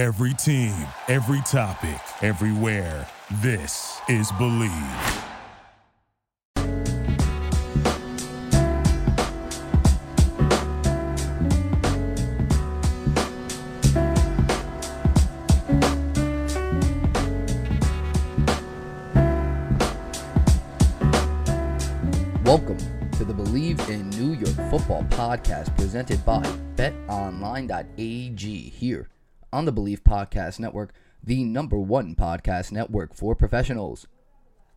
Every team, every topic, everywhere. This is Believe. Welcome to the Believe in New York Football podcast presented by BetOnline.ag here on the Believe Podcast Network, the number one podcast network for professionals.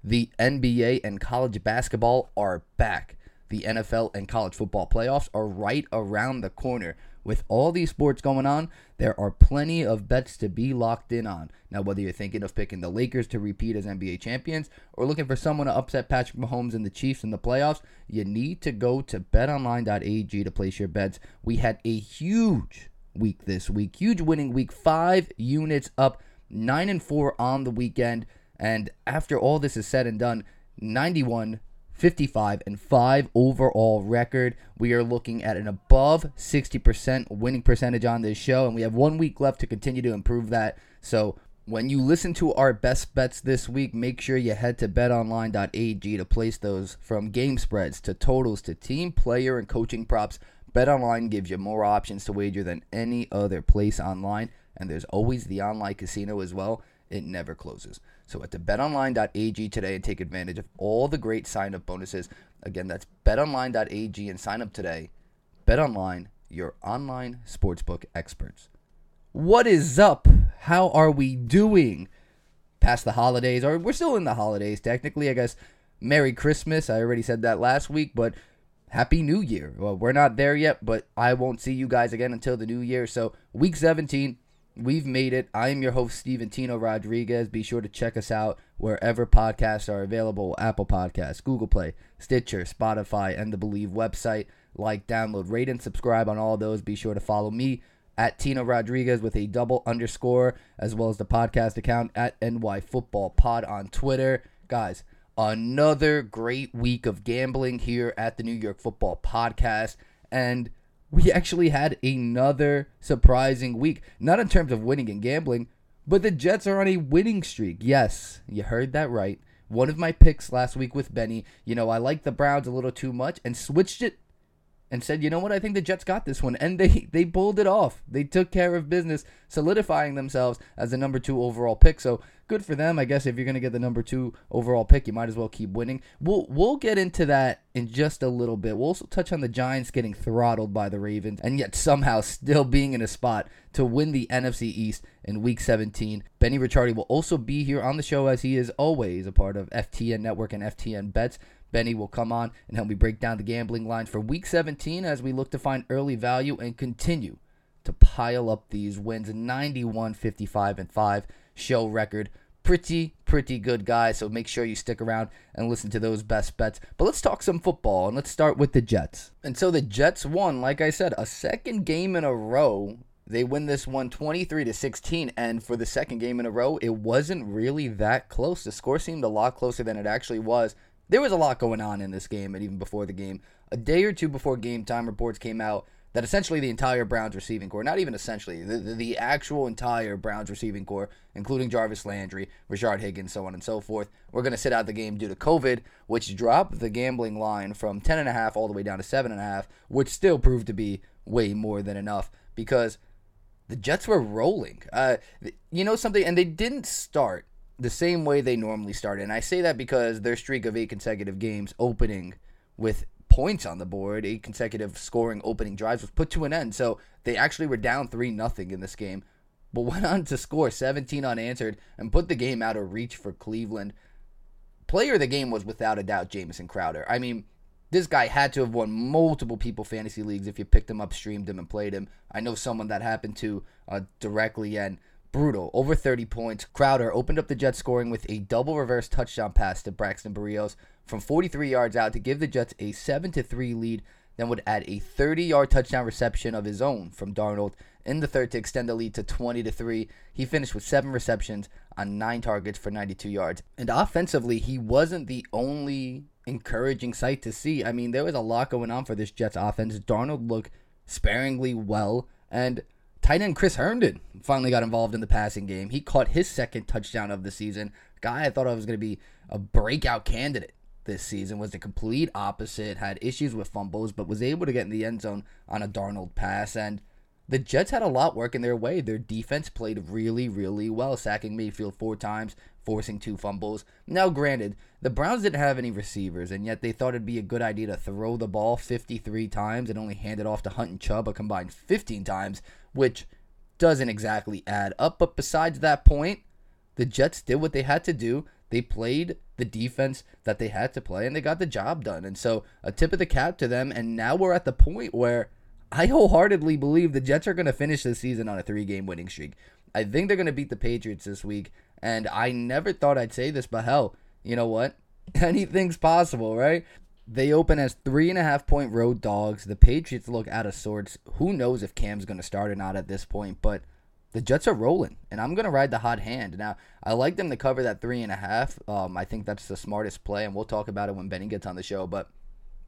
The NBA and college basketball are back. The NFL and college football playoffs are right around the corner. With all these sports going on, there are plenty of bets to be locked in on. Now, whether you're thinking of picking the Lakers to repeat as NBA champions or looking for someone to upset Patrick Mahomes and the Chiefs in the playoffs, you need to go to betonline.ag to place your bets. We had a huge week this week. Huge winning week. 5 units up. 9-4 on the weekend. And after all this is said and done, 91-55-5 overall record. We are looking at an above 60% winning percentage on this show, and we have 1 week left to continue to improve that. So when you listen to our best bets this week, make sure you head to betonline.ag to place those. From game spreads to totals to team, player, and coaching props, BetOnline gives you more options to wager than any other place online. And there's always the online casino as well. It never closes. So head to betonline.ag today and take advantage of all the great sign-up bonuses. Again, that's betonline.ag and sign up today. BetOnline, your online sportsbook experts. What is up? How are we doing? Past the holidays, or we're still in the holidays technically, I guess. Merry Christmas. I already said that last week, but Happy New Year. Well, we're not there yet, but I won't see you guys again until the new year. So week 17, we've made it. I am your host, Steven Tino Rodriguez. Be sure to check us out wherever podcasts are available. Apple Podcasts, Google Play, Stitcher, Spotify, and the Believe website. Like, download, rate, and subscribe on all those. Be sure to follow me at Tino Rodriguez with a __, as well as the podcast account at NYFootballPod on Twitter. Guys, another great week of gambling here at the New York Football Podcast, and we actually had another surprising week, not in terms of winning and gambling, but the Jets are on a winning streak. Yes, you heard that right. One of my picks last week with Benny, you know, I liked the Browns a little too much and switched it and said, you know what, I think the Jets got this one, and they pulled it off. They took care of business, solidifying themselves as the number 2 overall pick, so good for them. I guess if you're going to get the number 2 overall pick, you might as well keep winning. We'll get into that in just a little bit. We'll also touch on the Giants getting throttled by the Ravens, and yet somehow still being in a spot to win the NFC East in Week 17. Benny Ricciardi will also be here on the show, as he is always a part of FTN Network and FTN Bets. Benny will come on and help me break down the gambling lines for Week 17 as we look to find early value and continue to pile up these wins. 91-55-5 show record. Pretty good, guys, so make sure you stick around and listen to those best bets. But let's talk some football, and let's start with the Jets. And so the Jets won, like I said, a second game in a row. They win this one 23-16, and for the second game in a row, it wasn't really that close. The score seemed a lot closer than it actually was. There was a lot going on in this game, and even before the game. A day or two before game time, reports came out that essentially the entire Browns receiving corps, not even essentially, the actual entire Browns receiving corps, including Jarvis Landry, Rashard Higgins, so on and so forth, were going to sit out the game due to COVID, which dropped the gambling line from 10.5 all the way down to 7.5, which still proved to be way more than enough because the Jets were rolling. You know something? And they didn't start the same way they normally start. And I say that because their streak of 8 consecutive games opening with points on the board, 8 consecutive scoring opening drives, was put to an end. So they actually were down 3-0 in this game, but went on to score 17 unanswered and put the game out of reach for Cleveland. Player of the game was without a doubt Jamison Crowder. I mean, this guy had to have won multiple people fantasy leagues if you picked him up, streamed him, and played him. I know someone that happened to directly, and brutal. Over 30 points. Crowder opened up the Jets scoring with a double reverse touchdown pass to Braxton Berrios from 43 yards out to give the Jets a 7-3 lead, then would add a 30-yard touchdown reception of his own from Darnold in the third to extend the lead to 20-3. He finished with 7 receptions on 9 targets for 92 yards. And offensively, he wasn't the only encouraging sight to see. I mean, there was a lot going on for this Jets offense. Darnold looked sparingly well, and Tight end Chris Herndon finally got involved in the passing game. He caught his second touchdown of the season. Guy I thought I was going to be a breakout candidate this season was the complete opposite. Had issues with fumbles, but was able to get in the end zone on a Darnold pass. And the Jets had a lot working their way. Their defense played really, really well, sacking Mayfield 4 times, forcing 2 fumbles. Now, granted, the Browns didn't have any receivers, and yet they thought it'd be a good idea to throw the ball 53 times and only hand it off to Hunt and Chubb a combined 15 times, which doesn't exactly add up. But besides that point, the Jets did what they had to do. They played the defense that they had to play, and they got the job done. And so a tip of the cap to them, and now we're at the point where I wholeheartedly believe the Jets are going to finish this season on a 3-game winning streak. I think they're going to beat the Patriots this week, and I never thought I'd say this, but hell, you know what? Anything's possible, right? They open as 3.5-point road dogs. The Patriots look out of sorts. Who knows if Cam's going to start or not at this point, but the Jets are rolling, and I'm going to ride the hot hand. Now, I like them to cover that 3.5. I think that's the smartest play, and we'll talk about it when Benny gets on the show, but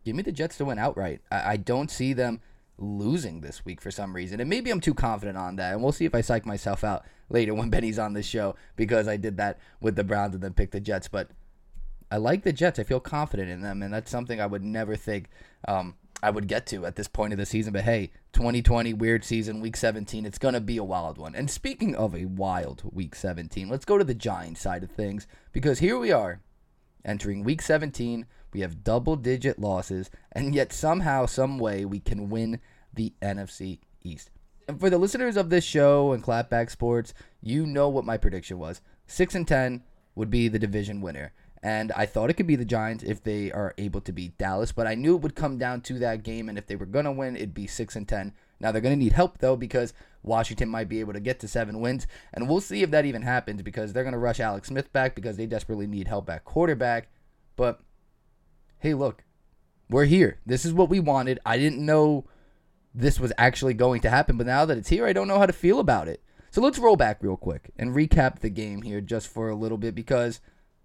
give me the Jets to win outright. I don't see them losing this week for some reason, and maybe I'm too confident on that, and we'll see if I psych myself out later when Benny's on the show, because I did that with the Browns and then picked the Jets. But I like the Jets. I feel confident in them, and that's something I would never think I would get to at this point of the season. But hey, 2020, weird season, week 17, it's going to be a wild one. And speaking of a wild week 17, let's go to the Giants side of things, because here we are entering week 17. We have double-digit losses, and yet somehow, some way, we can win the NFC East. And for the listeners of this show and Clapback Sports, you know what my prediction was. 6-10 would be the division winner. And I thought it could be the Giants if they are able to beat Dallas, but I knew it would come down to that game, and if they were going to win, it'd be 6-10. Now, they're going to need help, though, because Washington might be able to get to 7 wins, and we'll see if that even happens, because they're going to rush Alex Smith back because they desperately need help at quarterback. But hey, look, we're here. This is what we wanted. I didn't know this was actually going to happen, but now that it's here, I don't know how to feel about it. So let's roll back real quick and recap the game here just for a little bit, because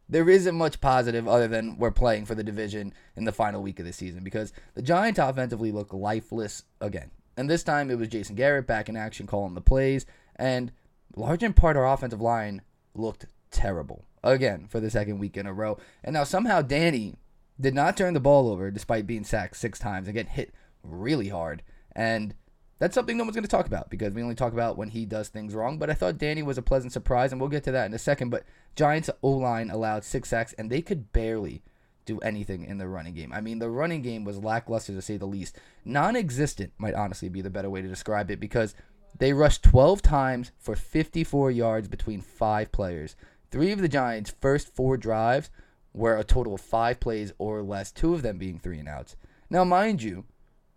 there isn't much positive other than we're playing for the division in the final week of the season, because the Giants offensively look lifeless again. And this time it was Jason Garrett back in action calling the plays, and large in part our offensive line looked terrible again for the second week in a row. And now somehow Danny did not turn the ball over despite being sacked 6 times and getting hit really hard. And that's something no one's going to talk about, because we only talk about when he does things wrong. But I thought Danny was a pleasant surprise, and we'll get to that in a second. But Giants O-line allowed 6 sacks, and they could barely do anything in the running game. I mean, the running game was lackluster, to say the least. Non-existent might honestly be the better way to describe it, because they rushed 12 times for 54 yards between 5 players. 3 of the Giants' first 4 drives were a total of 5 plays or less, 2 of them being 3-and-outs. Now, mind you,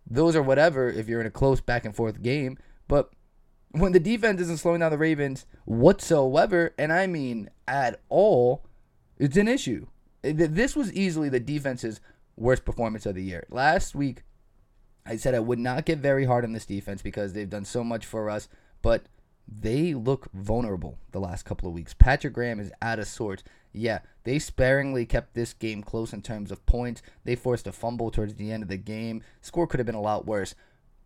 those are whatever if you're in a close back-and-forth game, but when the defense isn't slowing down the Ravens whatsoever, and I mean at all, it's an issue. This was easily the defense's worst performance of the year. Last week, I said I would not get very hard on this defense because they've done so much for us, but they look vulnerable the last couple of weeks. Patrick Graham is out of sorts. Yeah, they sparingly kept this game close in terms of points. They forced a fumble towards the end of the game. Score could have been a lot worse.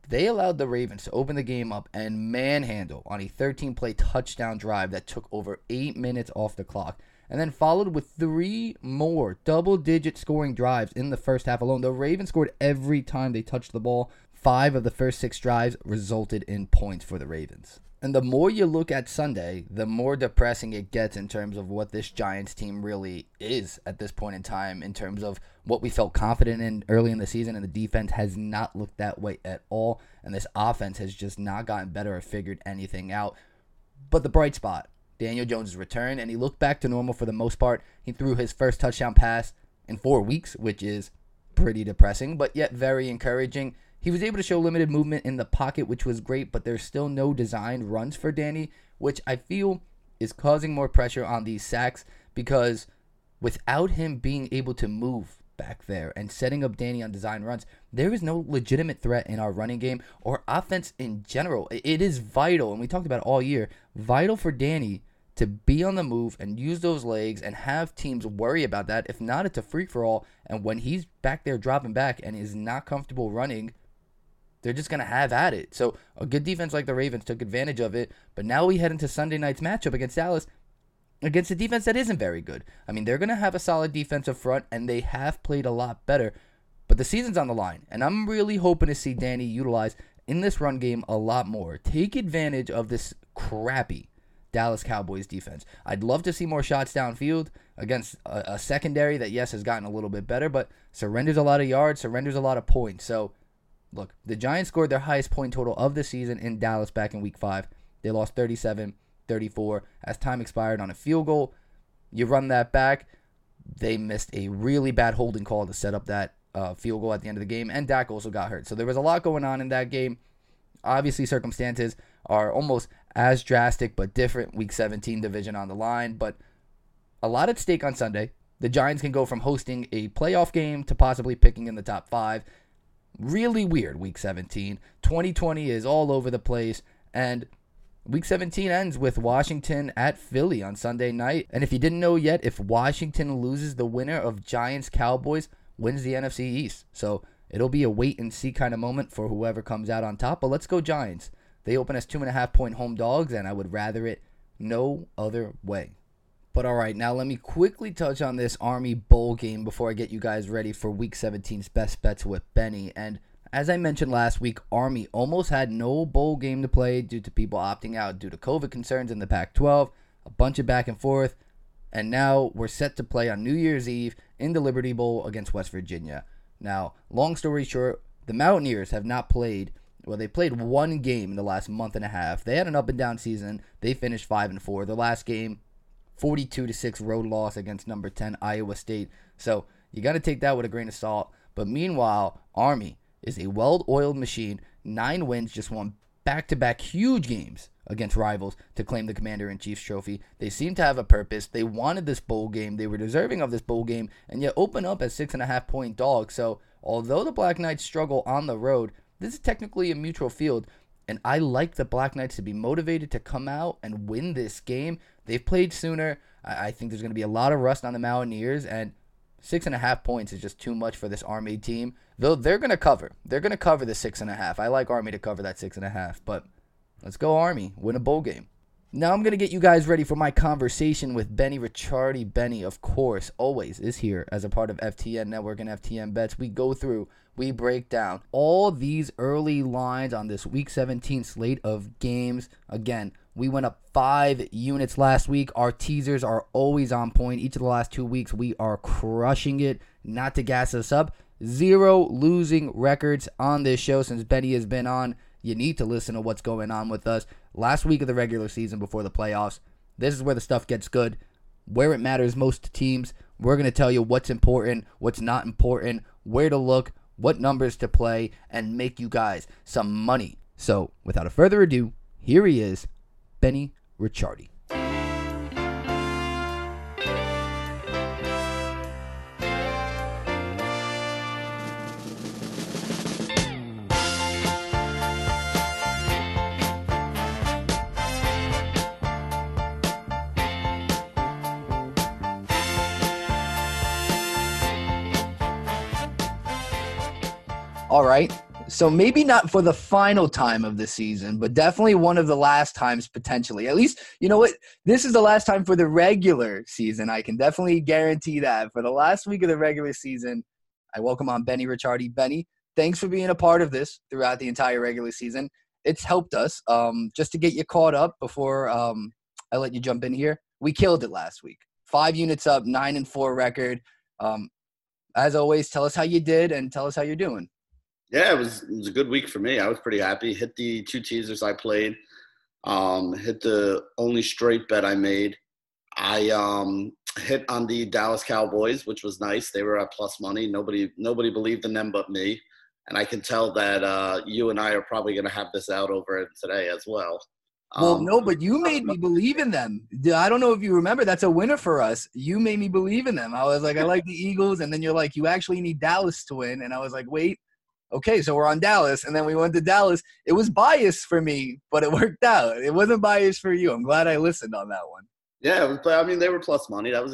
They allowed the Ravens to open the game up and manhandle on a 13-play touchdown drive that took over 8 minutes off the clock, and then followed with 3 more double-digit scoring drives in the first half alone. The Ravens scored every time they touched the ball. 5 of the first 6 drives resulted in points for the Ravens. And the more you look at Sunday, the more depressing it gets in terms of what this Giants team really is at this point in time, in terms of what we felt confident in early in the season, and the defense has not looked that way at all, and this offense has just not gotten better or figured anything out. But the bright spot, Daniel Jones' return, and he looked back to normal for the most part. He threw his first touchdown pass in 4 weeks, which is pretty depressing, but yet very encouraging. He was able to show limited movement in the pocket, which was great, but there's still no designed runs for Danny, which I feel is causing more pressure on these sacks, because without him being able to move back there and setting up Danny on designed runs, there is no legitimate threat in our running game or offense in general. It is vital, and we talked about it all year, vital for Danny to be on the move and use those legs and have teams worry about that. If not, it's a free-for-all, and when he's back there dropping back and is not comfortable running, They're just going to have at it. So a good defense like the Ravens took advantage of it. But now we head into Sunday night's matchup against Dallas, against a defense that isn't very good. I mean, they're going to have a solid defensive front, and they have played a lot better. But the season's on the line, and I'm really hoping to see Danny utilize in this run game a lot more. Take advantage of this crappy Dallas Cowboys defense. I'd love to see more shots downfield against a secondary that, yes, has gotten a little bit better, but surrenders a lot of yards, surrenders a lot of points. So, look, the Giants scored their highest point total of the season in Dallas back in Week 5. They lost 37-34 as time expired on a field goal. You run that back. They missed a really bad holding call to set up that field goal at the end of the game, and Dak also got hurt. So there was a lot going on in that game. Obviously, circumstances are almost as drastic but different. Week 17 division on the line, but a lot at stake on Sunday. The Giants can go from hosting a playoff game to possibly picking in the top 5. Really weird Week 17. 2020 is all over the place, and Week 17 ends with Washington at Philly on Sunday night. And if you didn't know yet, if Washington loses, the winner of Giants-Cowboys wins the NFC East. So it'll be a wait-and-see kind of moment for whoever comes out on top. But let's go Giants. They open as 2.5-point home dogs, and I would rather it no other way. But all right, now let me quickly touch on this Army Bowl game before I get you guys ready for Week 17's Best Bets with Benny. And as I mentioned last week, Army almost had no bowl game to play due to people opting out due to COVID concerns in the Pac-12, a bunch of back and forth, and now we're set to play on New Year's Eve in the Liberty Bowl against West Virginia. Now, long story short, the Mountaineers have not played, well, they played one game in the last month and a half. They had an up-and-down season. They finished 5-4. Their last game, 42-6 road loss against number 10 Iowa State. So you got to take that with a grain of salt. But meanwhile, Army is a well-oiled machine, 9 wins, just won back-to-back huge games against rivals to claim the Commander-in-Chief's trophy. They seem to have a purpose. They wanted this bowl game. They were deserving of this bowl game, and yet open up as 6.5-point dogs. So although the Black Knights struggle on the road, this is technically a neutral field, and I like the Black Knights to be motivated to come out and win this game. They've played sooner. I think there's going to be a lot of rust on the Mountaineers, and 6.5 points is just too much for this Army team. Though they're going to cover. They're going to cover the 6.5. I like Army to cover that 6.5. But let's go Army. Win a bowl game. Now I'm going to get you guys ready for my conversation with Benny Ricciardi. Benny, of course, always is here as a part of FTN Network and FTN Bets. We go through, we break down all these early lines on this Week 17 slate of games. Again, we went up 5 units last week. Our teasers are always on point. Each of the last 2 weeks, we are crushing it. Not to gas us up. 0 losing records on this show since Benny has been on. You need to listen to what's going on with us. Last week of the regular season before the playoffs, this is where the stuff gets good, where it matters most to teams. We're going to tell you what's important, what's not important, where to look, what numbers to play, and make you guys some money. So, without a further ado, here he is, Benny Ricciardi. All right, so maybe not for the final time of the season, but definitely one of the last times potentially. At least, you know what? This is the last time for the regular season. I can definitely guarantee that. For the last week of the regular season, I welcome on Benny Ricciardi. Benny, thanks for being a part of this throughout the entire regular season. It's helped us. Just to get you caught up before I let you jump in here, we killed it last week. 5 units up, 9-4 record. As always, tell us how you did and tell us how you're doing. Yeah, it was a good week for me. I was pretty happy. Hit the 2 teasers I played. Hit the only straight bet I made. I hit on the Dallas Cowboys, which was nice. They were at plus money. Nobody believed in them but me. And I can tell that you and I are probably going to have this out over it today as well. Well, no, but you made me believe in them. I don't know if you remember. That's a winner for us. You made me believe in them. I was like, I like the Eagles. And then you're like, you actually need Dallas to win. And I was like, wait. Okay, so we're on Dallas, and then we went to Dallas. It was biased for me, but it worked out. It wasn't biased for you. I'm glad I listened on that one. Yeah, I mean, they were plus money. That's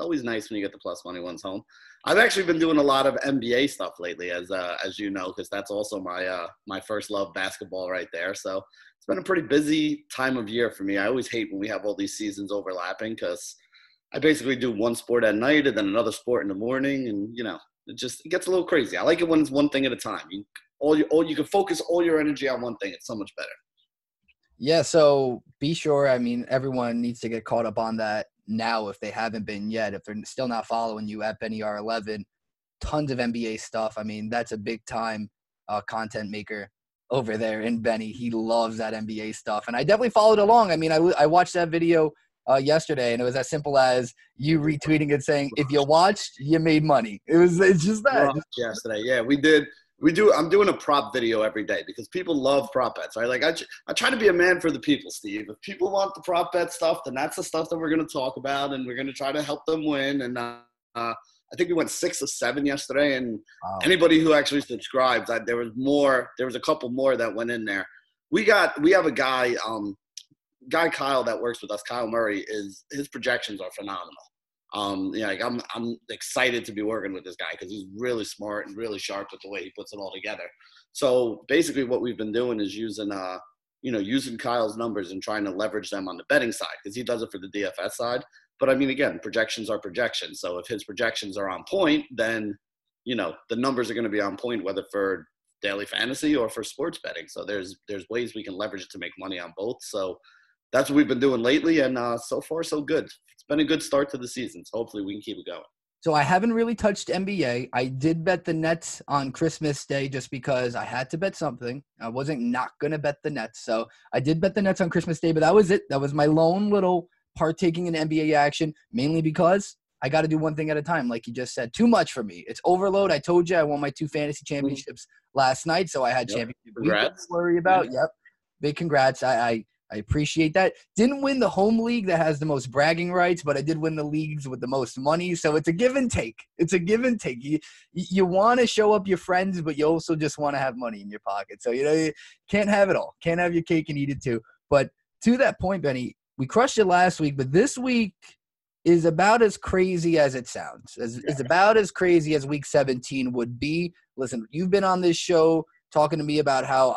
always nice when you get the plus money ones home. I've actually been doing a lot of NBA stuff lately, as you know, because that's also my my first love, basketball, right there. So it's been a pretty busy time of year for me. I always hate when we have all these seasons overlapping because I basically do one sport at night and then another sport in the morning, and you know, it gets a little crazy. I like it when it's one thing at a time. You can focus all your energy on one thing. It's so much better. Yeah, so be sure. I mean, everyone needs to get caught up on that now if they haven't been yet. If they're still not following you at BennyR11, tons of NBA stuff. I mean, that's a big-time content maker over there in Benny. He loves that NBA stuff. And I definitely followed along. I mean, I watched that video yesterday, and it was as simple as you retweeting and saying, if you watched, you made money. It's just that. Yesterday, yeah, we did. I'm doing a prop video every day because people love prop bets, right? Like I try to be a man for the people, Steve. If people want the prop bet stuff, then that's the stuff that we're going to talk about, and we're going to try to help them win. And I think we went 6 or 7 yesterday, and wow. Anybody who actually subscribed, there was more. There was a couple more that went in there. We have a guy, Kyle that works with us. Kyle Murray, his projections are phenomenal. I'm excited to be working with this guy because he's really smart and really sharp with the way he puts it all together. So basically what we've been doing is using Kyle's numbers and trying to leverage them on the betting side because he does it for the DFS side. But I mean, again, projections are projections. So if his projections are on point, then, you know, the numbers are going to be on point, whether for daily fantasy or for sports betting. So there's ways we can leverage it to make money on both. So that's what we've been doing lately, and so far, so good. It's been a good start to the season, so hopefully we can keep it going. So I haven't really touched NBA. I did bet the Nets on Christmas Day just because I had to bet something. I wasn't not going to bet the Nets, so I did bet the Nets on Christmas Day, but that was it. That was my lone little partaking in NBA action, mainly because I got to do one thing at a time, like you just said. Too much for me. It's overload. I told you I won my 2 fantasy championships last night, so I had championship week to worry about. Yeah. Yep. Big congrats. I appreciate that. Didn't win the home league that has the most bragging rights, but I did win the leagues with the most money. So it's a give and take. You want to show up your friends, but you also just want to have money in your pocket. So, you know, you can't have it all. Can't have your cake and eat it too. But to that point, Benny, we crushed it last week, but this week is about as crazy as it sounds. It's about as crazy as week 17 would be. Listen, you've been on this show talking to me about how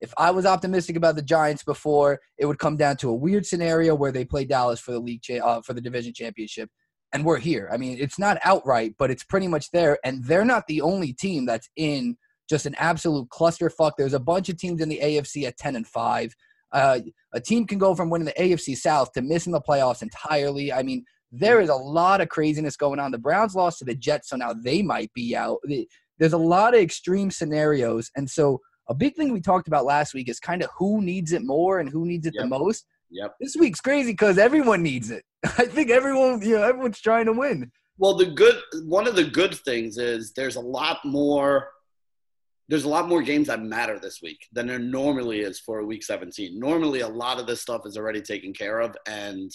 if I was optimistic about the Giants before, it would come down to a weird scenario where they play Dallas for the for the division championship, and we're here. I mean, it's not outright, but it's pretty much there, and they're not the only team that's in just an absolute clusterfuck. There's a bunch of teams in the AFC at 10-5. A team can go from winning the AFC South to missing the playoffs entirely. I mean, there is a lot of craziness going on. The Browns lost to the Jets, so now they might be out. There's a lot of extreme scenarios, and so – a big thing we talked about last week is kind of who needs it more and who needs it the most. Yep. This week's crazy because everyone needs it. I think everyone's trying to win. Well, one of the good things is there's a lot more games that matter this week than there normally is for a week 17. Normally, a lot of this stuff is already taken care of, and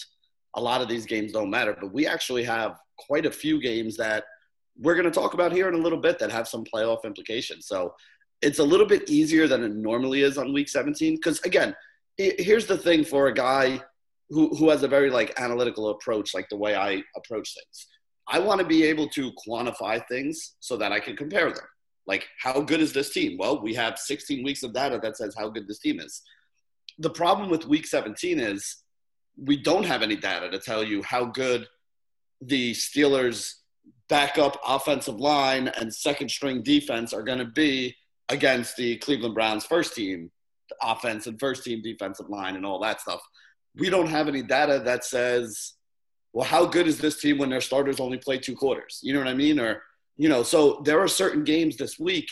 a lot of these games don't matter. But we actually have quite a few games that we're going to talk about here in a little bit that have some playoff implications. So it's a little bit easier than it normally is on week 17. Because, again, here's the thing for a guy who has a very, like, analytical approach, like the way I approach things. I want to be able to quantify things so that I can compare them. Like, how good is this team? Well, we have 16 weeks of data that says how good this team is. The problem with week 17 is we don't have any data to tell you how good the Steelers' backup offensive line and second-string defense are going to be against the Cleveland Browns first team offense and first team defensive line and all that stuff. We don't have any data that says, well, how good is this team when their starters only play 2 quarters? You know what I mean? Or, you know, so there are certain games this week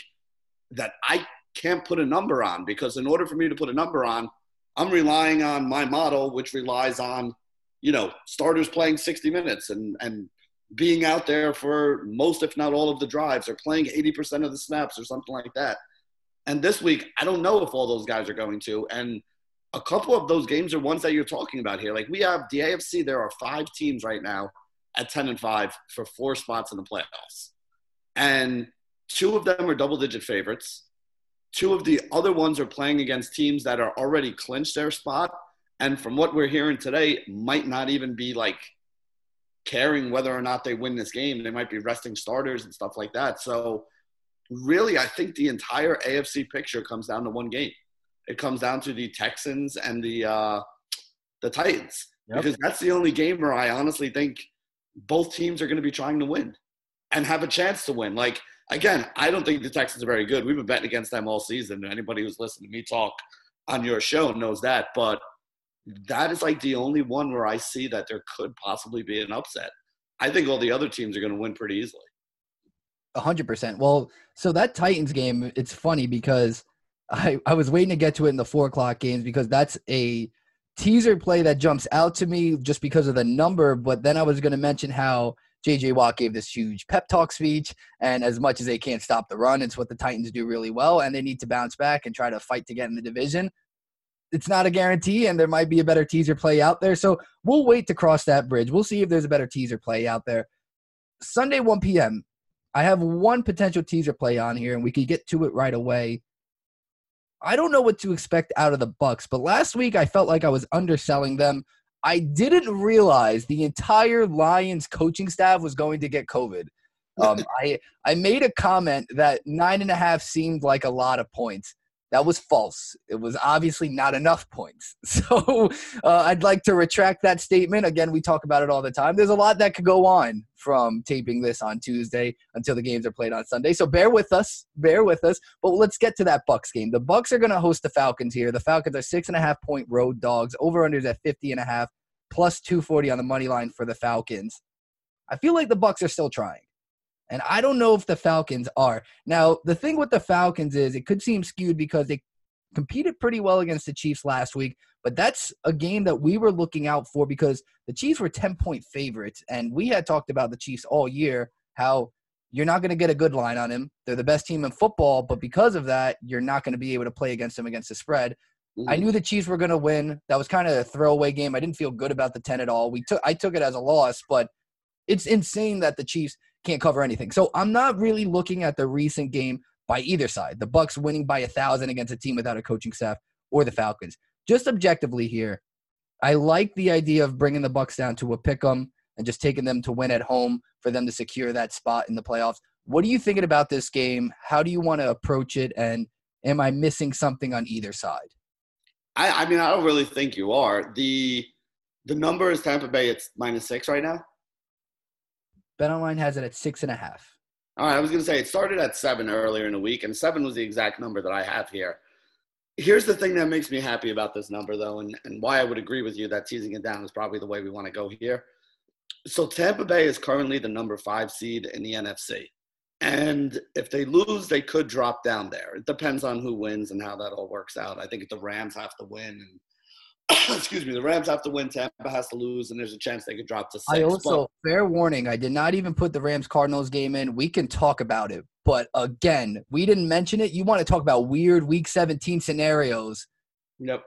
that I can't put a number on because in order for me to put a number on, I'm relying on my model, which relies on, you know, starters playing 60 minutes and being out there for most, if not all, of the drives or playing 80% of the snaps or something like that. And this week, I don't know if all those guys are going to. And a couple of those games are ones that you're talking about here. Like we have the AFC, there are 5 teams right now at 10-5 for 4 spots in the playoffs. And 2 of them are double-digit favorites. 2 of the other ones are playing against teams that are already clinched their spot. And from what we're hearing today, might not even be like caring whether or not they win this game. They might be resting starters and stuff like that. So really, I think the entire AFC picture comes down to one game. It comes down to the Texans and the Titans. Yep. Because that's the only game where I honestly think both teams are going to be trying to win and have a chance to win. Like, again, I don't think the Texans are very good. We've been betting against them all season. Anybody who's listened to me talk on your show knows that. But that is like the only one where I see that there could possibly be an upset. I think all the other teams are going to win pretty easily. 100%. Well, so that Titans game, it's funny because I was waiting to get to it in the 4 o'clock games because that's a teaser play that jumps out to me just because of the number. But then I was going to mention how JJ Watt gave this huge pep talk speech, and as much as they can't stop the run, it's what the Titans do really well, and they need to bounce back and try to fight to get in the division. It's not a guarantee, and there might be a better teaser play out there. So we'll wait to cross that bridge. We'll see if there's a better teaser play out there. Sunday, 1 p.m., I have one potential teaser play on here, and we could get to it right away. I don't know what to expect out of the Bucs, but last week I felt like I was underselling them. I didn't realize the entire Lions coaching staff was going to get COVID. I made a comment that 9.5 seemed like a lot of points. That was false. It was obviously not enough points. So I'd like to retract that statement. Again, we talk about it all the time. There's a lot that could go on from taping this on Tuesday until the games are played on Sunday. So bear with us. Bear with us. But let's get to that Bucs game. The Bucs are going to host the Falcons here. The Falcons are 6.5-point road dogs. Over-unders at 50.5, plus 240 on the money line for the Falcons. I feel like the Bucs are still trying. And I don't know if the Falcons are. Now, the thing with the Falcons is it could seem skewed because they competed pretty well against the Chiefs last week, but that's a game that we were looking out for because the Chiefs were 10-point favorites, and we had talked about the Chiefs all year, how you're not going to get a good line on him. They're the best team in football, but because of that, you're not going to be able to play against them against the spread. Ooh. I knew the Chiefs were going to win. That was kind of a throwaway game. I didn't feel good about the 10 at all. I took it as a loss, but it's insane that the Chiefs – can't cover anything. So I'm not really looking at the recent game by either side. The Bucs winning by 1,000 against a team without a coaching staff or the Falcons. Just objectively here, I like the idea of bringing the Bucs down to a pick'em and just taking them to win at home for them to secure that spot in the playoffs. What are you thinking about this game? How do you want to approach it? And am I missing something on either side? I mean, I don't really think you are. The number is Tampa Bay. It's -6 right now. BetOnline has it at 6.5. All right, I was going to say it started at 7 earlier in the week, and 7 was the exact number that I have here. Here's the thing that makes me happy about this number, though, and why I would agree with you that teasing it down is probably the way we want to go here. So Tampa Bay is currently the number 5 seed in the NFC. And if they lose, they could drop down there. It depends on who wins and how that all works out. I think if the Rams have to win and the Rams have to win, Tampa has to lose, and there's a chance they could drop to 6. I also, fair warning, I did not even put the Rams-Cardinals game in. We can talk about it. But, again, we didn't mention it. You want to talk about weird Week 17 scenarios. Yep.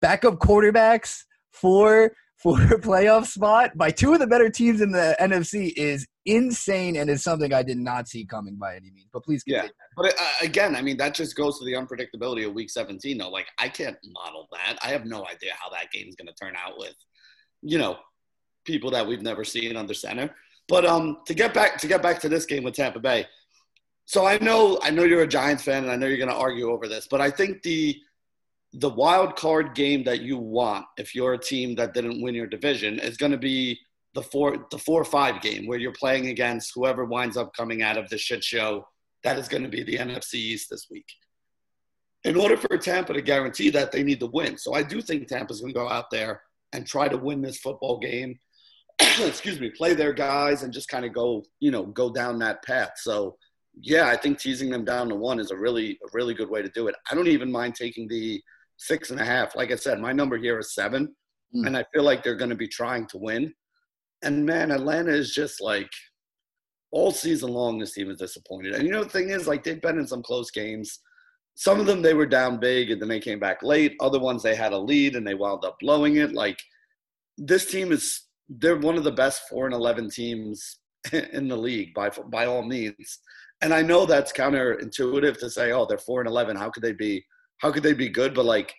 Backup quarterbacks for a playoff spot by two of the better teams in the NFC is insane and is something I did not see coming by any means. But please continue. Yeah. But again, I mean, that just goes to the unpredictability of Week 17, though. Like, I can't model that. I have no idea how that game's going to turn out with, you know, people that we've never seen under center. But to get back to this game with Tampa Bay. So I know you're a Giants fan, and I know you're going to argue over this, but I think the wild card game that you want, if you're a team that didn't win your division, is going to be the 4-5 game where you're playing against whoever winds up coming out of the shit show that is going to be the NFC East this week. In order for Tampa to guarantee that, they need to win. So I do think Tampa's going to go out there and try to win this football game. Excuse me, play their guys and just kind of go down that path. So yeah, I think teasing them down to 1 is a really good way to do it. I don't even mind taking the 6.5. Like I said, my number here is 7, and I feel like they're going to be trying to win. And, man, Atlanta is just, like, all season long this team is disappointed. And, you know, the thing is, like, they've been in some close games. Some of them they were down big and then they came back late. Other ones they had a lead and they wound up blowing it. Like, this team is – they're one of the best 4-11 teams in the league by all means. And I know that's counterintuitive to say, oh, they're 4-11. How could they be good? But, like,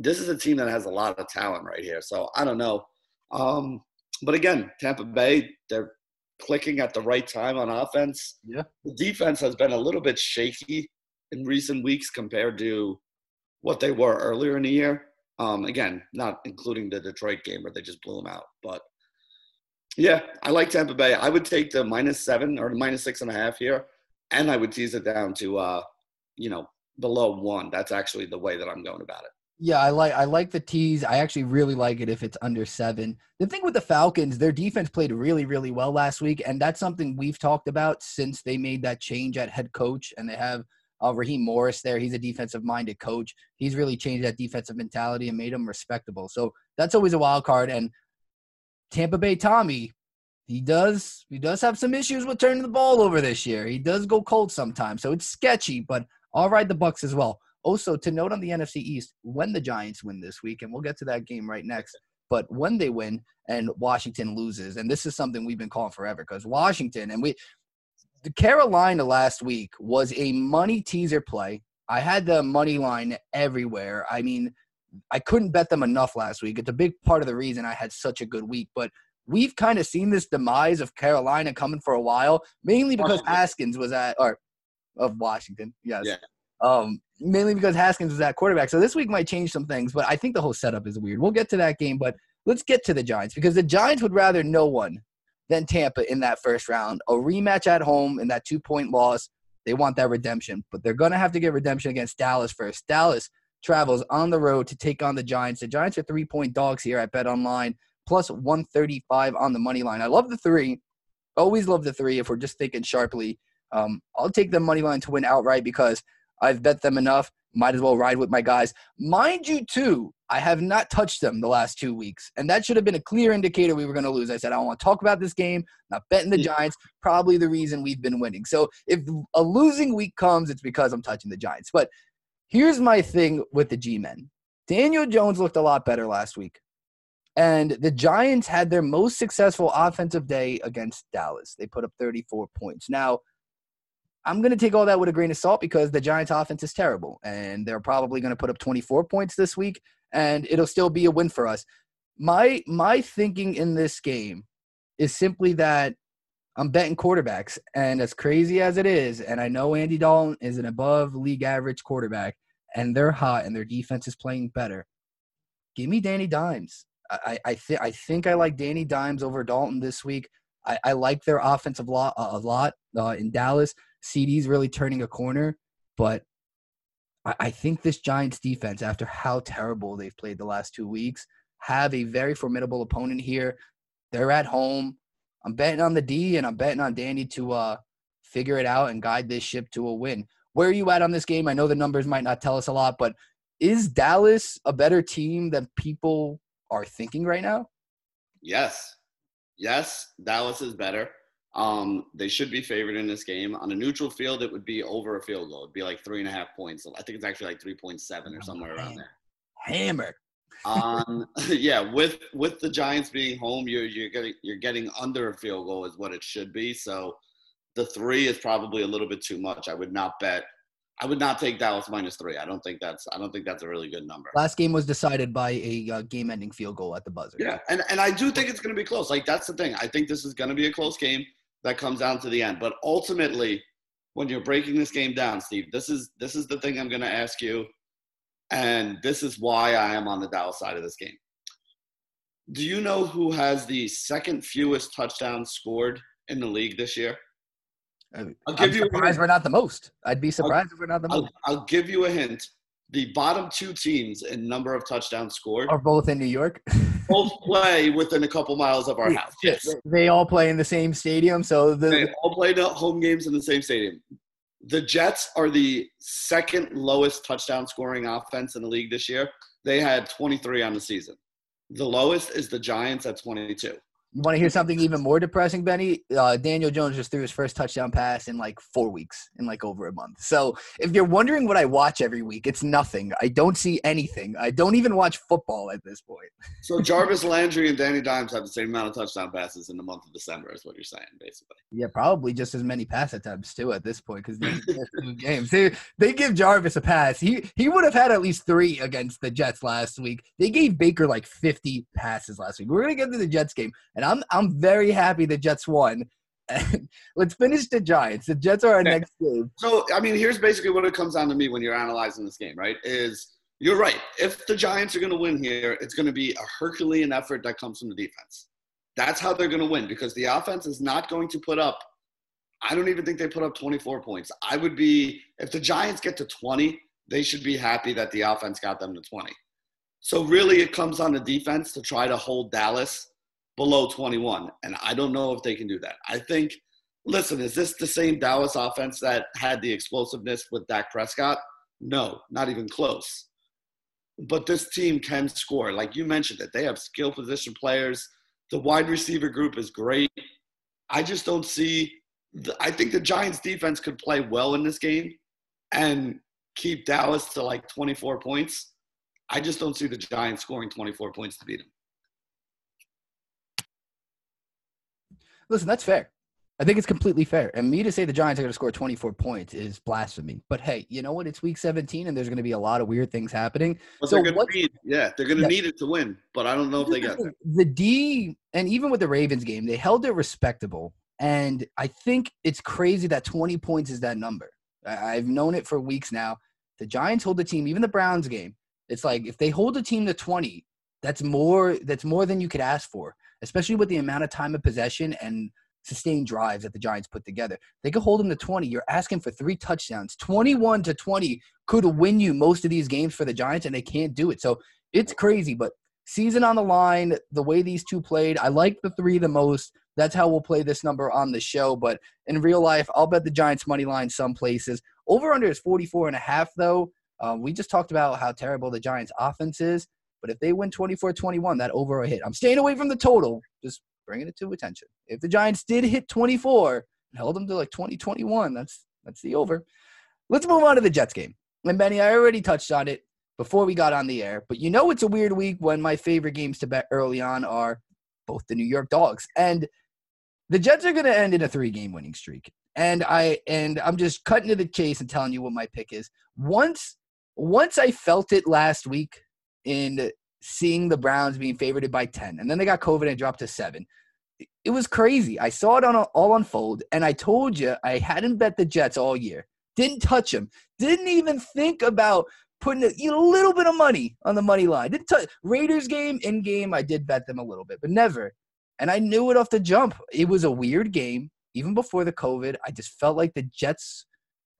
this is a team that has a lot of talent right here. So I don't know. But again, Tampa Bay, they're clicking at the right time on offense. Yeah. The defense has been a little bit shaky in recent weeks compared to what they were earlier in the year. Again, not including the Detroit game where they just blew them out. But, yeah, I like Tampa Bay. I would take the -7 or the -6.5 here, and I would tease it down to, below 1. That's actually the way that I'm going about it. Yeah, I like the tease. I actually really like it if it's under 7. The thing with the Falcons, their defense played really, really well last week, and that's something we've talked about since they made that change at head coach, and they have Raheem Morris there. He's a defensive-minded coach. He's really changed that defensive mentality and made them respectable. So that's always a wild card. And Tampa Bay Tommy, he does have some issues with turning the ball over this year. He does go cold sometimes, so it's sketchy, but I'll ride the Bucs as well. Also, to note on the NFC East, when the Giants win this week, and we'll get to that game right next, but when they win and Washington loses, and this is something we've been calling forever because Washington and the Carolina last week was a money teaser play. I had the money line everywhere. I mean, I couldn't bet them enough last week. It's a big part of the reason I had such a good week, but we've kind of seen this demise of Carolina coming for a while, mainly because Haskins was of Washington. Yes. Yeah. Mainly because Haskins was at quarterback. So this week might change some things, but I think the whole setup is weird. We'll get to that game, but let's get to the Giants because the Giants would rather no one than Tampa in that first round. A rematch at home in that 2-point loss. They want that redemption, but they're going to have to get redemption against Dallas first. Dallas travels on the road to take on the Giants. The Giants are 3-point dogs here at BetOnline, plus 135 on the money line. I love the 3. Always love the 3 if we're just thinking sharply. I'll take the money line to win outright because I've bet them enough. Might as well ride with my guys. Mind you, too, I have not touched them the last 2 weeks, and that should have been a clear indicator we were going to lose. I said, I don't want to talk about this game. Not betting the Giants. Probably the reason we've been winning. So if a losing week comes, it's because I'm touching the Giants. But here's my thing with the G-men. Daniel Jones looked a lot better last week, and the Giants had their most successful offensive day against Dallas. They put up 34 points. Now, I'm going to take all that with a grain of salt because the Giants' offense is terrible, and they're probably going to put up 24 points this week, and it'll still be a win for us. My thinking in this game is simply that I'm betting quarterbacks, and as crazy as it is, and I know Andy Dalton is an above-league-average quarterback, and they're hot, and their defense is playing better. Give me Danny Dimes. I think I like Danny Dimes over Dalton this week. I like their offensive lot a lot in Dallas. CD's really turning a corner, but I think this Giants defense, after how terrible they've played the last 2 weeks, have a very formidable opponent here. They're at home. I'm betting on the D, and I'm betting on Danny to figure it out and guide this ship to a win. Where are you at on this game? I know the numbers might not tell us a lot, but is Dallas a better team than people are thinking right now? Yes, Dallas is better. They should be favored in this game. On a neutral field, it would be over a field goal. It'd be like 3.5 points. I think it's actually like 3.7 or somewhere around there. Hammered. With the Giants being home, you're getting under a field goal is what it should be. So the 3 is probably a little bit too much. I would not take Dallas -3. I don't think that's a really good number. Last game was decided by a game-ending field goal at the buzzer. Yeah, and I do think it's going to be close. Like, that's the thing. I think this is going to be a close game that comes down to the end. But ultimately, when you're breaking this game down, Steve, this is the thing I'm going to ask you, and this is why I am on the Dallas side of this game. Do you know who has the second fewest touchdowns scored in the league this year? I'd be surprised if we're not the most. I'll give you a hint. The bottom 2 teams in number of touchdowns scored are both in New York. Both play within a couple miles of our house. Yes. They all play in the same stadium. They all play the home games in the same stadium. The Jets are the second lowest touchdown scoring offense in the league this year. They had 23 on the season. The lowest is the Giants at 22. You want to hear something even more depressing, Benny? Daniel Jones just threw his first touchdown pass in like 4 weeks, in like over a month. So if you're wondering what I watch every week, it's nothing. I don't see anything. I don't even watch football at this point. So Jarvis Landry and Danny Dimes have the same amount of touchdown passes in the month of December is what you're saying, basically. Yeah, probably just as many pass attempts, too, at this point, because these games. They give Jarvis a pass. He would have had at least 3 against the Jets last week. They gave Baker like 50 passes last week. We're going to get to the Jets game. And I'm very happy the Jets won. And let's finish the Giants. The Jets are our next game. So, I mean, here's basically what it comes down to me when you're analyzing this game, right, is you're right. If the Giants are going to win here, it's going to be a Herculean effort that comes from the defense. That's how they're going to win, because the offense is not going to put up – I don't even think they put up 24 points. I would be – if the Giants get to 20, they should be happy that the offense got them to 20. So, really, it comes on the defense to try to hold Dallas – below 21, and I don't know if they can do that. I think, listen, is this the same Dallas offense that had the explosiveness with Dak Prescott? No, not even close. But this team can score. Like you mentioned it, they have skill position players. The wide receiver group is great. I just don't see – I think the Giants defense could play well in this game and keep Dallas to like 24 points. I just don't see the Giants scoring 24 points to beat them. Listen, that's fair. I think it's completely fair. And me to say the Giants are going to score 24 points is blasphemy. But, hey, you know what? It's week 17, and there's going to be a lot of weird things happening. But so they're going to need, need it to win, but I don't know if they got it. The D, and even with the Ravens game, they held it respectable. And I think it's crazy that 20 points is that number. I've known it for weeks now. The Giants hold the team, even the Browns game. It's like if they hold the team to 20, that's more than you could ask for. Especially with the amount of time of possession and sustained drives that the Giants put together. They could hold them to 20. You're asking for 3 touchdowns. 21 to 20 could win you most of these games for the Giants, and they can't do it. So it's crazy, but season on the line, the way these two played, I like the 3 the most. That's how we'll play this number on the show. But in real life, I'll bet the Giants money line some places. Over-under is 44.5, though. We just talked about how terrible the Giants' offense is. But if they win 24-21, that over will hit. I'm staying away from the total, just bringing it to attention. If the Giants did hit 24 and held them to like 20-21, that's the over. Let's move on to the Jets game. And, Benny, I already touched on it before we got on the air. But you know it's a weird week when my favorite games to bet early on are both the New York Dogs. And the Jets are going to end in a 3-game winning streak. And I'm just cutting to the chase and telling you what my pick is. Once I felt it last week, in seeing the Browns being favored by 10. And then they got COVID and dropped to 7. It was crazy. I saw it all unfold, and I told you I hadn't bet the Jets all year. Didn't touch them. Didn't even think about putting a little bit of money on the money line. Didn't touch Raiders game, in-game, I did bet them a little bit, but never. And I knew it off the jump. It was a weird game. Even before the COVID, I just felt like the Jets –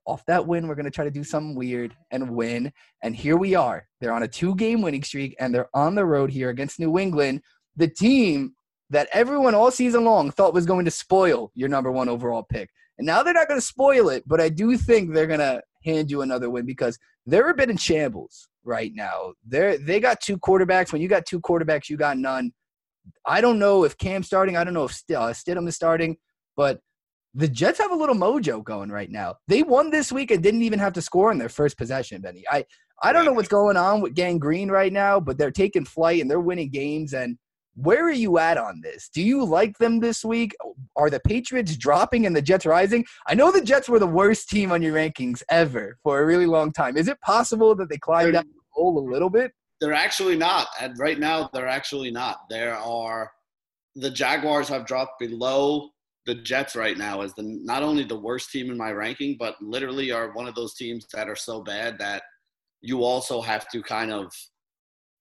off that win, we're going to try to do something weird and win. And here we are. They're on a 2-game winning streak, and they're on the road here against New England, the team that everyone all season long thought was going to spoil your number 1 overall pick. And now they're not going to spoil it, but I do think they're going to hand you another win because they're a bit in shambles right now. They got 2 quarterbacks. When you got 2 quarterbacks, you got none. I don't know if Cam's starting. I don't know if Stidham is starting, but the Jets have a little mojo going right now. They won this week and didn't even have to score in their first possession, Benny. I don't know what's going on with Gangrene right now, but they're taking flight and they're winning games. And where are you at on this? Do you like them this week? Are the Patriots dropping and the Jets rising? I know the Jets were the worst team on your rankings ever for a really long time. Is it possible that they climbed down the hole a little bit? They're actually not. And right now, they're actually not. The Jaguars have dropped below the Jets right now is not only the worst team in my ranking, but literally are one of those teams that are so bad that you also have to kind of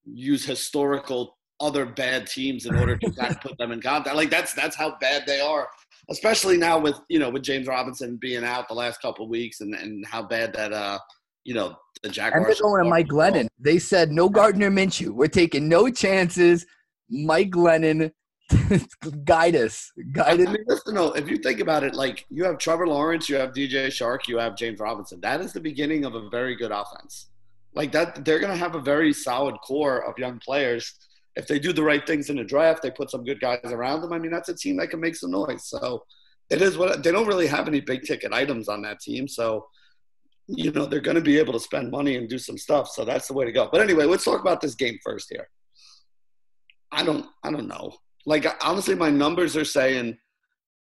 use historical other bad teams in order to kind of put them in contact. Like that's how bad they are, especially now with, with James Robinson being out the last couple of weeks and how bad that, the Jaguars. And they're going to Mike Glennon. They said no Gardner Minshew. We're taking no chances. Mike Glennon. Guide us. Listen, no, if you think about it, like you have Trevor Lawrence, you have DJ Shark, you have James Robinson. That is the beginning of a very good offense. Like that, they're going to have a very solid core of young players. if they do the right things in the draft, they put some good guys around them. I mean, that's a team that can make some noise. So it is what they don't really have any big ticket items on that team. So, you know, they're going to be able to spend money and do some stuff. So that's the way to go. But anyway, let's talk about this game first here. I don't know. Like, honestly, my numbers are saying,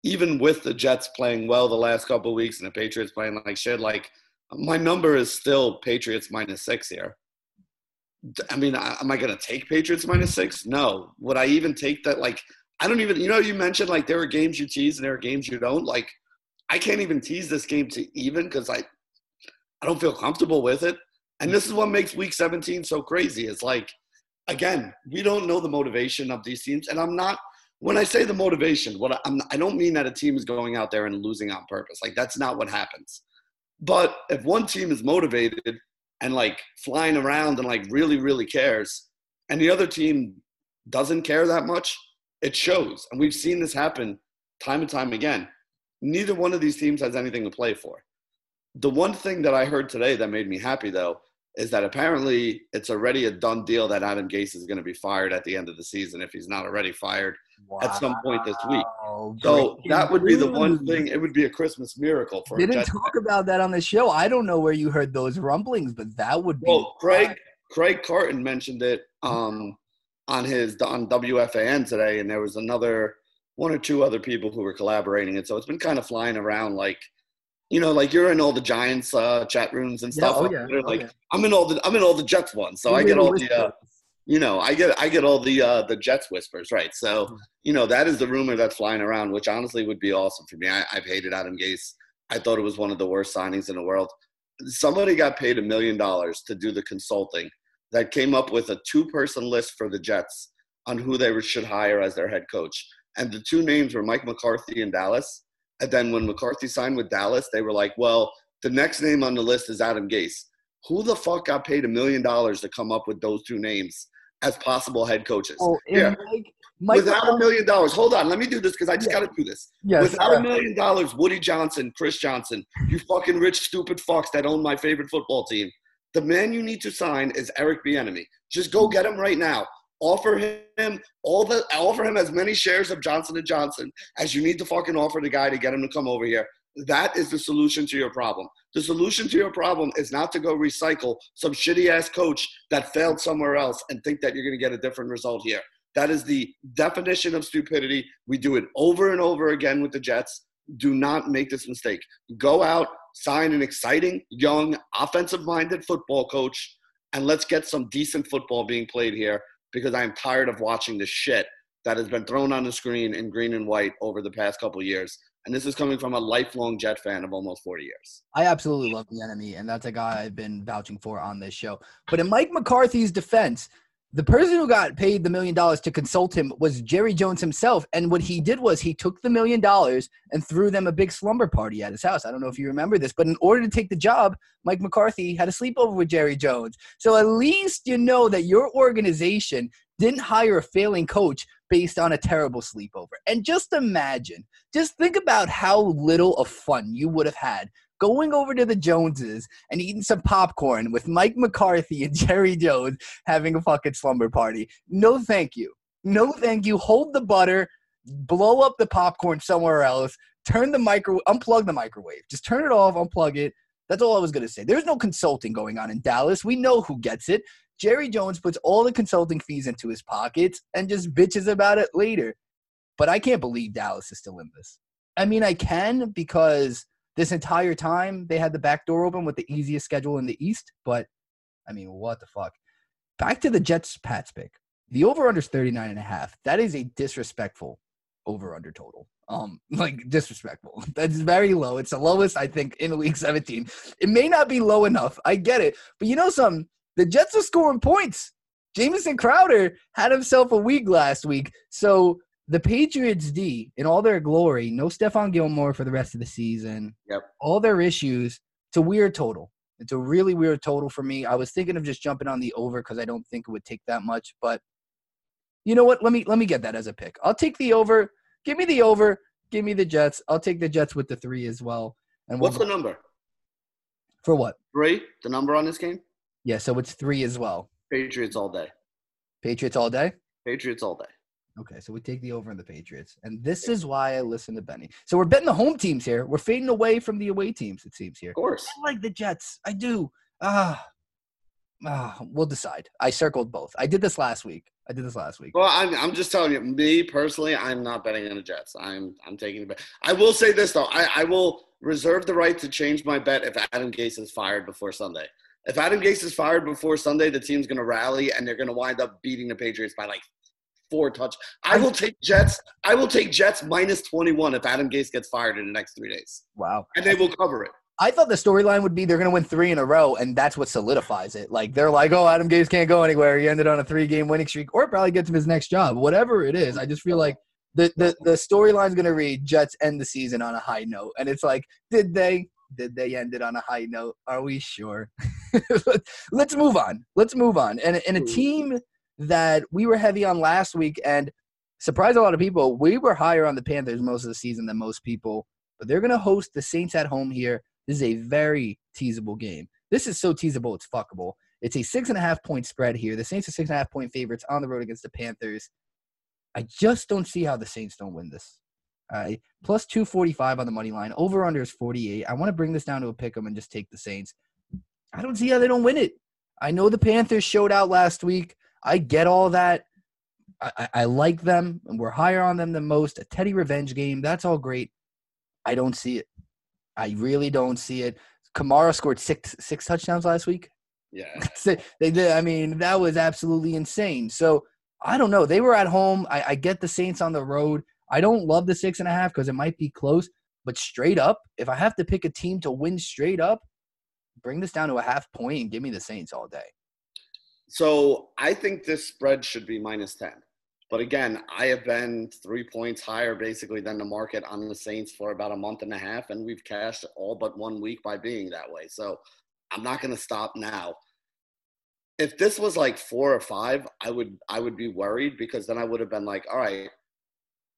even with the Jets playing well the last couple of weeks and the Patriots playing like shit, like, my number is still Patriots -6 here. I mean, am I going to take Patriots -6? No. Would I even take that? Like, I don't even, you know, you mentioned like there are games you tease and there are games you don't. Like, I can't even tease this game to even because I don't feel comfortable with it. And this is what makes week 17 so crazy. It's like, again, we don't know the motivation of these teams. And I'm not, when I say the motivation, I don't mean that a team is going out there and losing on purpose. Like, that's not what happens. But if one team is motivated and like flying around and like really, really cares, and the other team doesn't care that much, it shows. And we've seen this happen time and time again. Neither one of these teams has anything to play for. The one thing that I heard today that made me happy, though, is that apparently it's already a done deal that Adam Gase is going to be fired at the end of the season if he's not already fired at some point this week. So that would be the one thing. It would be a Christmas miracle for a Jet fan. Didn't talk about that on the show. I don't know where you heard those rumblings, but that would be – well, Craig Carton mentioned it on WFAN today, and there was another – one or two other people who were collaborating. And so it's been kind of flying around like – you know, like you're in all the Giants chat rooms and stuff. Yeah, oh, yeah, like oh, yeah. I'm in all the Jets ones, so I get all the you know, I get all the Jets whispers, right? So you know, that is the rumor that's flying around, which honestly would be awesome for me. I've hated Adam Gase. I thought it was one of the worst signings in the world. Somebody got paid $1 million to do the consulting that came up with a 2-person list for the Jets on who they should hire as their head coach, and the 2 names were Mike McCarthy and Dallas. And then when McCarthy signed with Dallas, they were like, well, the next name on the list is Adam Gase. Who the fuck got paid $1 million to come up with those 2 names as possible head coaches? Oh, yeah. Without $1 million. Hold on. Let me do this because I just got to do this. Yes, without $1 million, Woody Johnson, Chris Johnson, you fucking rich, stupid fucks that own my favorite football team. The man you need to sign is Eric Bieniemy. Just go get him right now. Offer him as many shares of Johnson & Johnson as you need to fucking offer the guy to get him to come over here. That is the solution to your problem. The solution to your problem is not to go recycle some shitty-ass coach that failed somewhere else and think that you're going to get a different result here. That is the definition of stupidity. We do it over and over again with the Jets. Do not make this mistake. Go out, sign an exciting, young, offensive-minded football coach, and let's get some decent football being played here, because I am tired of watching the shit that has been thrown on the screen in green and white over the past couple of years. And this is coming from a lifelong Jet fan of almost 40 years. I absolutely love Bieniemy, and that's a guy I've been vouching for on this show. But in Mike McCarthy's defense, the person who got paid the $1 million to consult him was Jerry Jones himself. And what he did was he took the $1 million and threw them a big slumber party at his house. I don't know if you remember this, but in order to take the job, Mike McCarthy had a sleepover with Jerry Jones. So at least you know that your organization didn't hire a failing coach based on a terrible sleepover. And just imagine, just think about how little of fun you would have had going over to the Joneses and eating some popcorn with Mike McCarthy and Jerry Jones having a fucking slumber party. No, thank you. No, thank you. Hold the butter, blow up the popcorn somewhere else, unplug the microwave. Just turn it off, unplug it. That's all I was going to say. There's no consulting going on in Dallas. We know who gets it. Jerry Jones puts all the consulting fees into his pockets and just bitches about it later. But I can't believe Dallas is still in this. I mean, I can, because this entire time they had the back door open with the easiest schedule in the East. But, I mean, what the fuck? Back to the Jets-Pats pick. The over-under is 39.5. That is a disrespectful over-under total. Disrespectful. That's very low. It's the lowest, I think, in Week 17. It may not be low enough. I get it. But you know something? The Jets are scoring points. Jamison Crowder had himself a week last week. So the Patriots D, in all their glory, no Stephon Gilmore for the rest of the season. Yep. All their issues. It's a weird total. It's a really weird total for me. I was thinking of just jumping on the over because I don't think it would take that much. But you know what? Let me get that as a pick. I'll take the over. Give me the over. Give me the Jets. I'll take the Jets with the 3 as well. And what's the number? For what? 3? The number on this game? Yeah, so it's 3 as well. Patriots all day. Patriots all day. Okay, so we take the over in the Patriots. And this is why I listen to Benny. So we're betting the home teams here. We're fading away from the away teams, it seems here. Of course. I like the Jets. I do. We'll decide. I circled both. I did this last week. Well, I'm just telling you, me personally, I'm not betting on the Jets. I'm taking the bet. I will say this, though. I will reserve the right to change my bet if Adam Gase is fired before Sunday. If Adam Gase is fired before Sunday, the team's going to rally, and they're going to wind up beating the Patriots by, like, 4 touch. I will take Jets. I will take Jets minus 21 if Adam Gase gets fired in the next 3 days. Wow. And they will cover it. I thought the storyline would be they're going to win 3 in a row, and that's what solidifies it. Like, they're like, oh, Adam Gase can't go anywhere. He ended on a 3-game winning streak, or probably gets him his next job. Whatever it is, I just feel like the storyline's going to read Jets end the season on a high note. And it's like, did they end it on a high note? Are we sure? Let's move on. And a team that we were heavy on last week and surprised a lot of people, we were higher on the Panthers most of the season than most people. But they're going to host the Saints at home here. This is a very teasable game. This is so teasable, it's fuckable. It's a 6.5-point spread here. The Saints are 6.5-point favorites on the road against the Panthers. I just don't see how the Saints don't win this. Plus 245 on the money line. Over-under is 48. I want to bring this down to a pick'em and just take the Saints. I don't see how they don't win it. I know the Panthers showed out last week. I get all that. I like them, and we're higher on them than most. A Teddy revenge game, that's all great. I don't see it. I really don't see it. Kamara scored six touchdowns last week. Yeah. They did. I mean, that was absolutely insane. So, I don't know. They were at home. I get the Saints on the road. I don't love the 6.5 because it might be close. But straight up, if I have to pick a team to win straight up, bring this down to a half point and give me the Saints all day. So, I think this spread should be minus 10. But again, I have been 3 points higher basically than the market on the Saints for about a month and a half, and we've cashed all but 1 week by being that way. So I'm not going to stop now. If this was like 4 or 5, I would be worried, because then I would have been like, all right,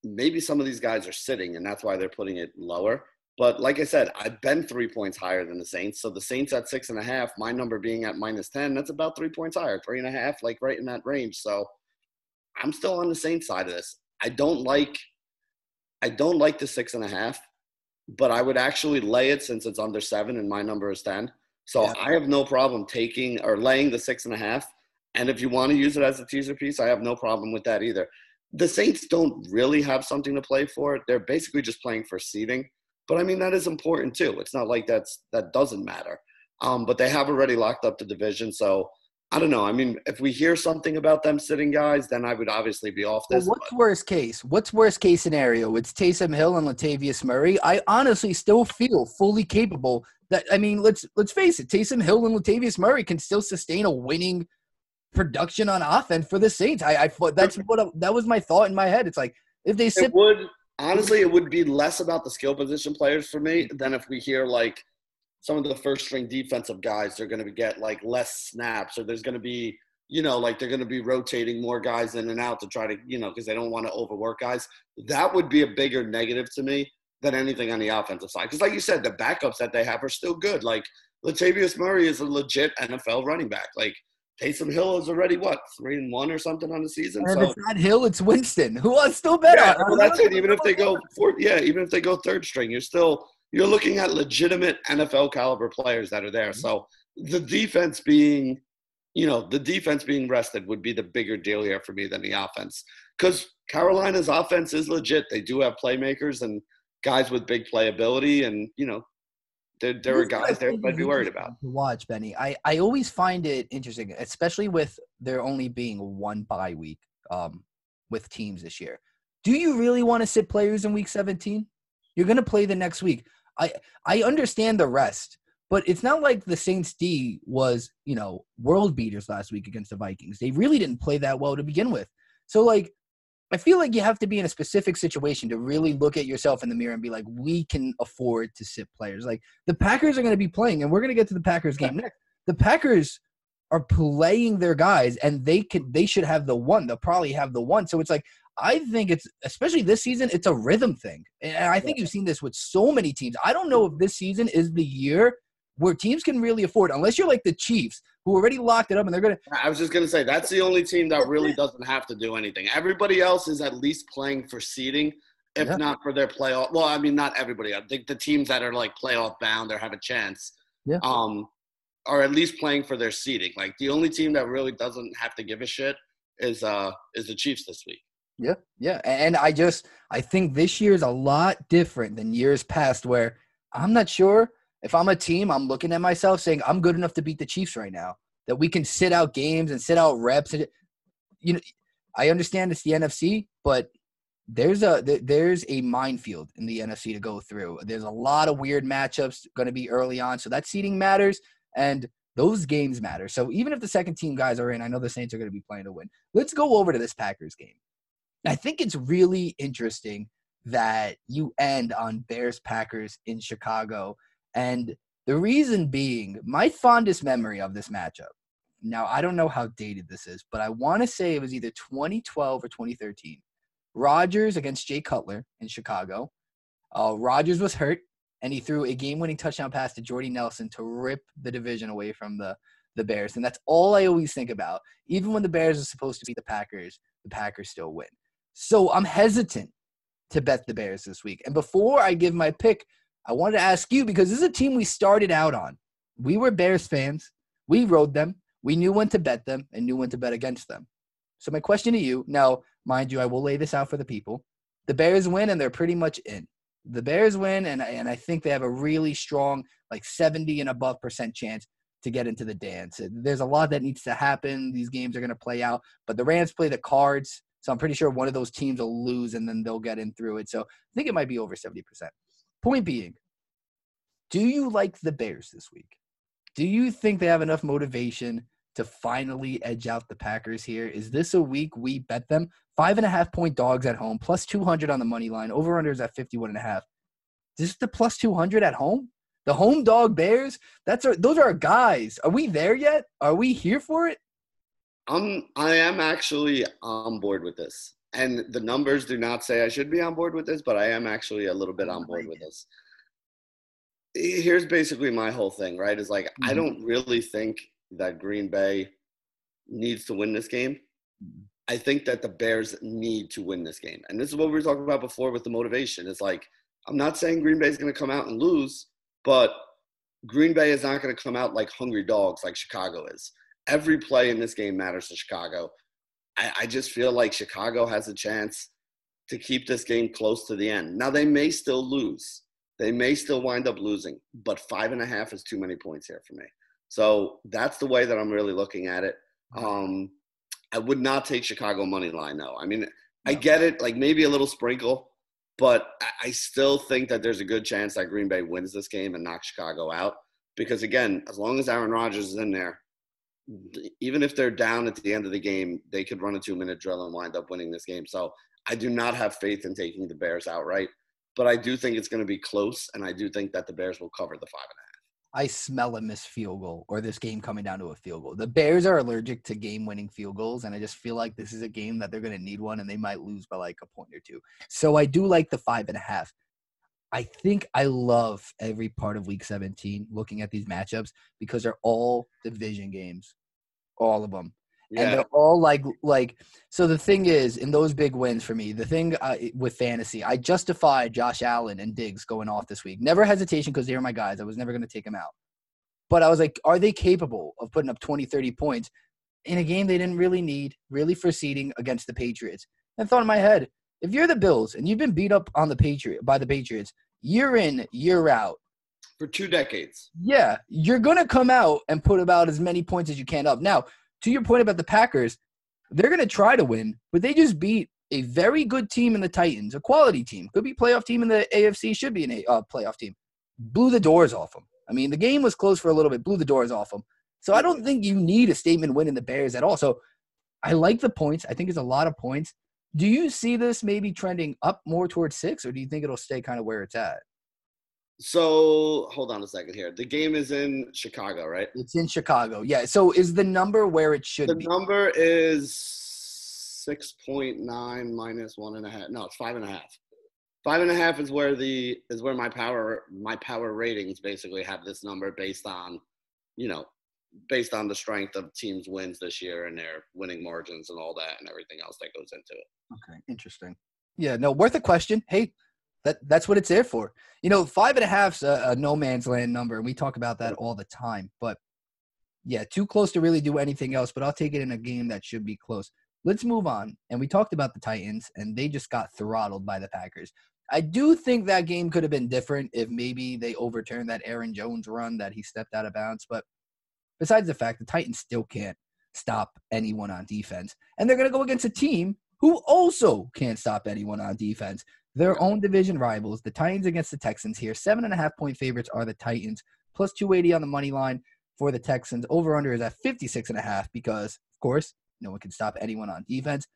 maybe some of these guys are sitting, and that's why they're putting it lower. But like I said, I've been 3 points higher than the Saints. So the Saints at 6.5, my number being at minus 10, that's about 3 points higher, 3.5, like right in that range. So I'm still on the Saints side of this. I don't like the 6.5, but I would actually lay it since it's under 7 and my number is 10. So yeah. I have no problem taking or laying the 6.5. And if you want to use it as a teaser piece, I have no problem with that either. The Saints don't really have something to play for. They're basically just playing for seeding. But I mean, that is important too. It's not like that doesn't matter. But they have already locked up the division. So I don't know. I mean, if we hear something about them sitting guys, then I would obviously be off this. Well, What's worst case scenario? It's Taysom Hill and Latavius Murray. I honestly still feel fully capable that, I mean, let's face it. Taysom Hill and Latavius Murray can still sustain a winning production on offense for the Saints. That was my thought in my head. It's like, if they sit. Honestly, it would be less about the skill position players for me than if we hear like, some of the first-string defensive guys are going to get, like, less snaps, or there's going to be, you know, like they're going to be rotating more guys in and out to try to, you know, because they don't want to overwork guys. That would be a bigger negative to me than anything on the offensive side. Because, like you said, the backups that they have are still good. Like, Latavius Murray is a legit NFL running back. Like, Taysom Hill is already, 3-1 or something on the season? And so, it's not Hill, it's Winston, who are still better. Yeah, well, that's it. Even if they go third string, you're looking at legitimate NFL caliber players that are there. So the defense being rested would be the bigger deal here for me than the offense. Because Carolina's offense is legit. They do have playmakers and guys with big playability. And, you know, there are guys there I'd be worried about. To watch, Benny. I always find it interesting, especially with there only being one bye week with teams this year. Do you really want to sit players in week 17? You're going to play the next week. I understand the rest, but it's not like the Saints D was, you know, world beaters last week against the Vikings. They really didn't play that well to begin with. So, like, I feel like you have to be in a specific situation to really look at yourself in the mirror and be like, we can afford to sit players. Like, the Packers are going to be playing, and we're going to get to the Packers game next. The Packers are playing their guys, and they should have the one. They'll probably have the one. So it's like, I think it's, especially this season, it's a rhythm thing. And I think you've seen this with so many teams. I don't know if this season is the year where teams can really afford, unless you're like the Chiefs, who already locked it up and they're going to – I was just going to say, that's the only team that really doesn't have to do anything. Everybody else is at least playing for seeding, if not for their playoff – well, I mean, not everybody. I think the teams that are, like, playoff bound or have a chance are at least playing for their seeding. Like, the only team that really doesn't have to give a shit is the Chiefs this week. Yeah, yeah. And I think this year is a lot different than years past where I'm not sure – if I'm a team, I'm looking at myself saying I'm good enough to beat the Chiefs right now, that we can sit out games and sit out reps. And, you know, I understand it's the NFC, but there's a minefield in the NFC to go through. There's a lot of weird matchups going to be early on. So that seeding matters, and those games matter. So even if the second team guys are in, I know the Saints are going to be playing to win. Let's go over to this Packers game. I think it's really interesting that you end on Bears-Packers in Chicago. And the reason being, my fondest memory of this matchup, now I don't know how dated this is, but I want to say it was either 2012 or 2013. Rodgers against Jay Cutler in Chicago. Rodgers was hurt, and he threw a game-winning touchdown pass to Jordy Nelson to rip the division away from the Bears. And that's all I always think about. Even when the Bears are supposed to beat the Packers still win. So I'm hesitant to bet the Bears this week. And before I give my pick, I wanted to ask you, because this is a team we started out on. We were Bears fans. We rode them. We knew when to bet them and knew when to bet against them. So my question to you, now, mind you, I will lay this out for the people. The Bears win, and they're pretty much in. The Bears win, and I think they have a really strong, like 70 and above % chance to get into the dance. There's a lot that needs to happen. These games are going to play out. But the Rams play the Cards, so I'm pretty sure one of those teams will lose, and then they'll get in through it. So I think it might be over 70%. Point being, do you like the Bears this week? Do you think they have enough motivation to finally edge out the Packers here? Is this a week we bet them? 5.5 point dogs at home, plus 200 on the money line, over-under is at 51.5. Is this the plus 200 at home? The home dog Bears? Those are our guys. Are we there yet? Are we here for it? I am actually on board with this. And the numbers do not say I should be on board with this, but I am actually a little bit on board with this. Here's basically my whole thing, right? Is like, I don't really think that Green Bay needs to win this game. I think that the Bears need to win this game. And this is what we were talking about before with the motivation. It's like, I'm not saying Green Bay is going to come out and lose, but Green Bay is not going to come out like hungry dogs like Chicago is. Every play in this game matters to Chicago. I just feel like Chicago has a chance to keep this game close to the end. Now, they may still lose. They may still wind up losing, but 5.5 is too many points here for me. So that's the way that I'm really looking at it. I would not take Chicago money line, though. I mean, I get it, like maybe a little sprinkle, but I still think that there's a good chance that Green Bay wins this game and knocks Chicago out. Because, again, as long as Aaron Rodgers is in there, even if they're down at the end of the game, they could run a 2-minute drill and wind up winning this game. So I do not have faith in taking the Bears outright, but I do think it's going to be close. And I do think that the Bears will cover the 5.5. I smell a missed field goal, or this game coming down to a field goal. The Bears are allergic to game winning field goals. And I just feel like this is a game that they're going to need one, and they might lose by like a point or two. So I do like the 5.5. I think I love every part of week 17 looking at these matchups, because they're all division games. All of them. Yeah. And they're all like so the thing is, in those big wins for me, the thing with fantasy, I justified Josh Allen and Diggs going off this week. Never hesitation, because they were my guys. I was never going to take them out. But I was like, are they capable of putting up 20, 30 points in a game they didn't really need, really for seeding against the Patriots? And I thought in my head, if you're the Bills and you've been beat up on by the Patriots year in, year out, for 2 decades. Yeah, you're going to come out and put about as many points as you can up. Now, to your point about the Packers, they're going to try to win, but they just beat a very good team in the Titans, a quality team. Could be a playoff team in the AFC, should be a playoff team. Blew the doors off them. I mean, the game was close for a little bit, blew the doors off them. So I don't think you need a statement win in the Bears at all. So I like the points. I think it's a lot of points. Do you see this maybe trending up more towards 6, or do you think it'll stay kind of where it's at? So, hold on a second here. The game is in Chicago, right? It's in Chicago, yeah. So, is the number where it should be? The number is 6.9 minus 1.5. No, it's 5.5. 5.5 is where my power ratings basically have this number based on the strength of teams' wins this year and their winning margins and all that and everything else that goes into it. Okay, interesting. Yeah, no, worth a question. Hey, that's what it's there for. 5.5's a no man's land number, and we talk about that all the time. But yeah, too close to really do anything else. But I'll take it in a game that should be close. Let's move on. And we talked about the Titans, and they just got throttled by the Packers. I do think that game could have been different if maybe they overturned that Aaron Jones run that he stepped out of bounds. But besides the fact, the Titans still can't stop anyone on defense. And they're going to go against a team who also can't stop anyone on defense. Their own division rivals, the Titans against the Texans here. 7.5-point favorites are the Titans, plus 280 on the money line for the Texans. Over-under is at 56.5 because, of course, no one can stop anyone on defense.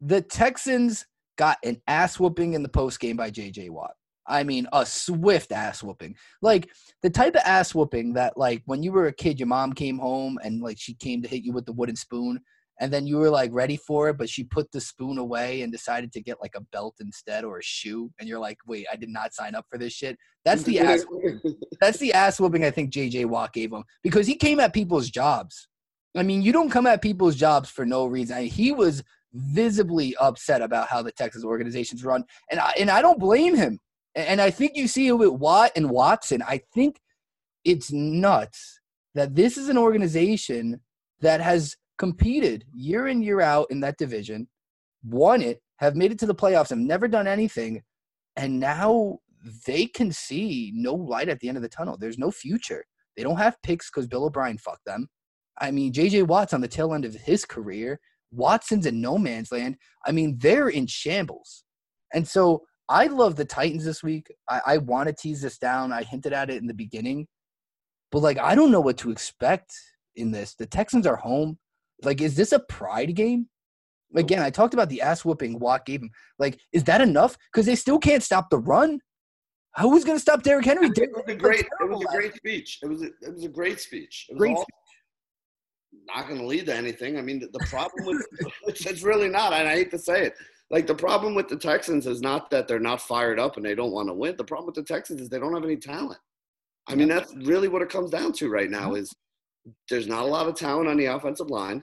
The Texans got an ass-whooping in the postgame by JJ Watt. I mean, a swift ass-whooping. Like, the type of ass-whooping that, like, when you were a kid, your mom came home and, like, she came to hit you with the wooden spoon, and then you were, like, ready for it, but she put the spoon away and decided to get, like, a belt instead or a shoe, and you're like, wait, I did not sign up for this shit. That's the ass-whooping. That's the ass-whooping I think JJ Watt gave him, because he came at people's jobs. I mean, you don't come at people's jobs for no reason. I mean, he was visibly upset about how the Texas organization's run, and I don't blame him. And I think you see it with Watt and Watson. I think it's nuts that this is an organization that has competed year in, year out in that division, won it, have made it to the playoffs, have never done anything, and now they can see no light at the end of the tunnel. There's no future. They don't have picks because Bill O'Brien fucked them. I mean, J.J. Watt's on the tail end of his career. Watson's in no man's land. I mean, they're in shambles. And so I love the Titans this week. I want to tease this down. I hinted at it in the beginning. But, like, I don't know what to expect in this. The Texans are home. Like, is this a pride game? Again, I talked about the ass-whooping Watt gave him. Like, is that enough? Because they still can't stop the run. Who's going to stop Derrick Henry? It was a great speech. It was a great speech. Not going to lead to anything. I mean, the problem with it's really not, and I hate to say it. Like, the problem with the Texans is not that they're not fired up and they don't want to win. The problem with the Texans is they don't have any talent. I mean, that's really what it comes down to right now is there's not a lot of talent on the offensive line.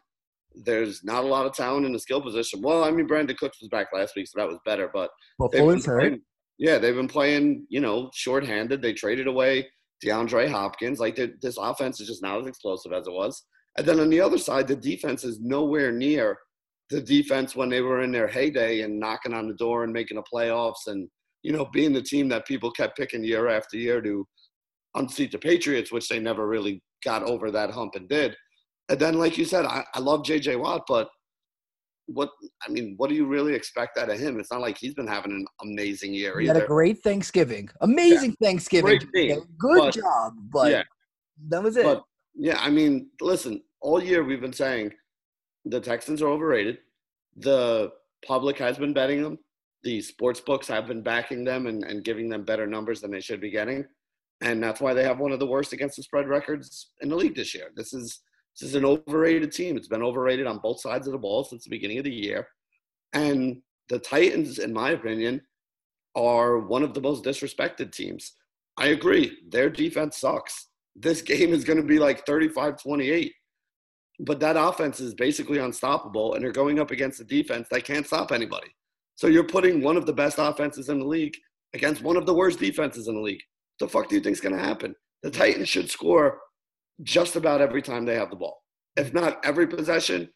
There's not a lot of talent in the skill position. Well, I mean, Brandon Cooks was back last week, so that was better. But they've been playing, shorthanded. They traded away DeAndre Hopkins. Like, this offense is just not as explosive as it was. And then on the other side, the defense is nowhere near the defense when they were in their heyday and knocking on the door and making the playoffs and, being the team that people kept picking year after year to unseat the Patriots, which they never really got over that hump and did. And then, like you said, I love J.J. Watt, but what do you really expect out of him? It's not like he's been having an amazing year either. He had a great Thanksgiving. Amazing Thanksgiving. Good job. But that was it. Yeah, I mean, listen, all year we've been saying the Texans are overrated. The public has been betting them. The sports books have been backing them and giving them better numbers than they should be getting. And that's why they have one of the worst against the spread records in the league this year. This is an overrated team. It's been overrated on both sides of the ball since the beginning of the year. And the Titans, in my opinion, are one of the most disrespected teams. I agree. Their defense sucks. This game is going to be like 35-28. But that offense is basically unstoppable, and they're going up against a defense that can't stop anybody. So you're putting one of the best offenses in the league against one of the worst defenses in the league. What the fuck do you think is going to happen? The Titans should score just about every time they have the ball, if not every possession,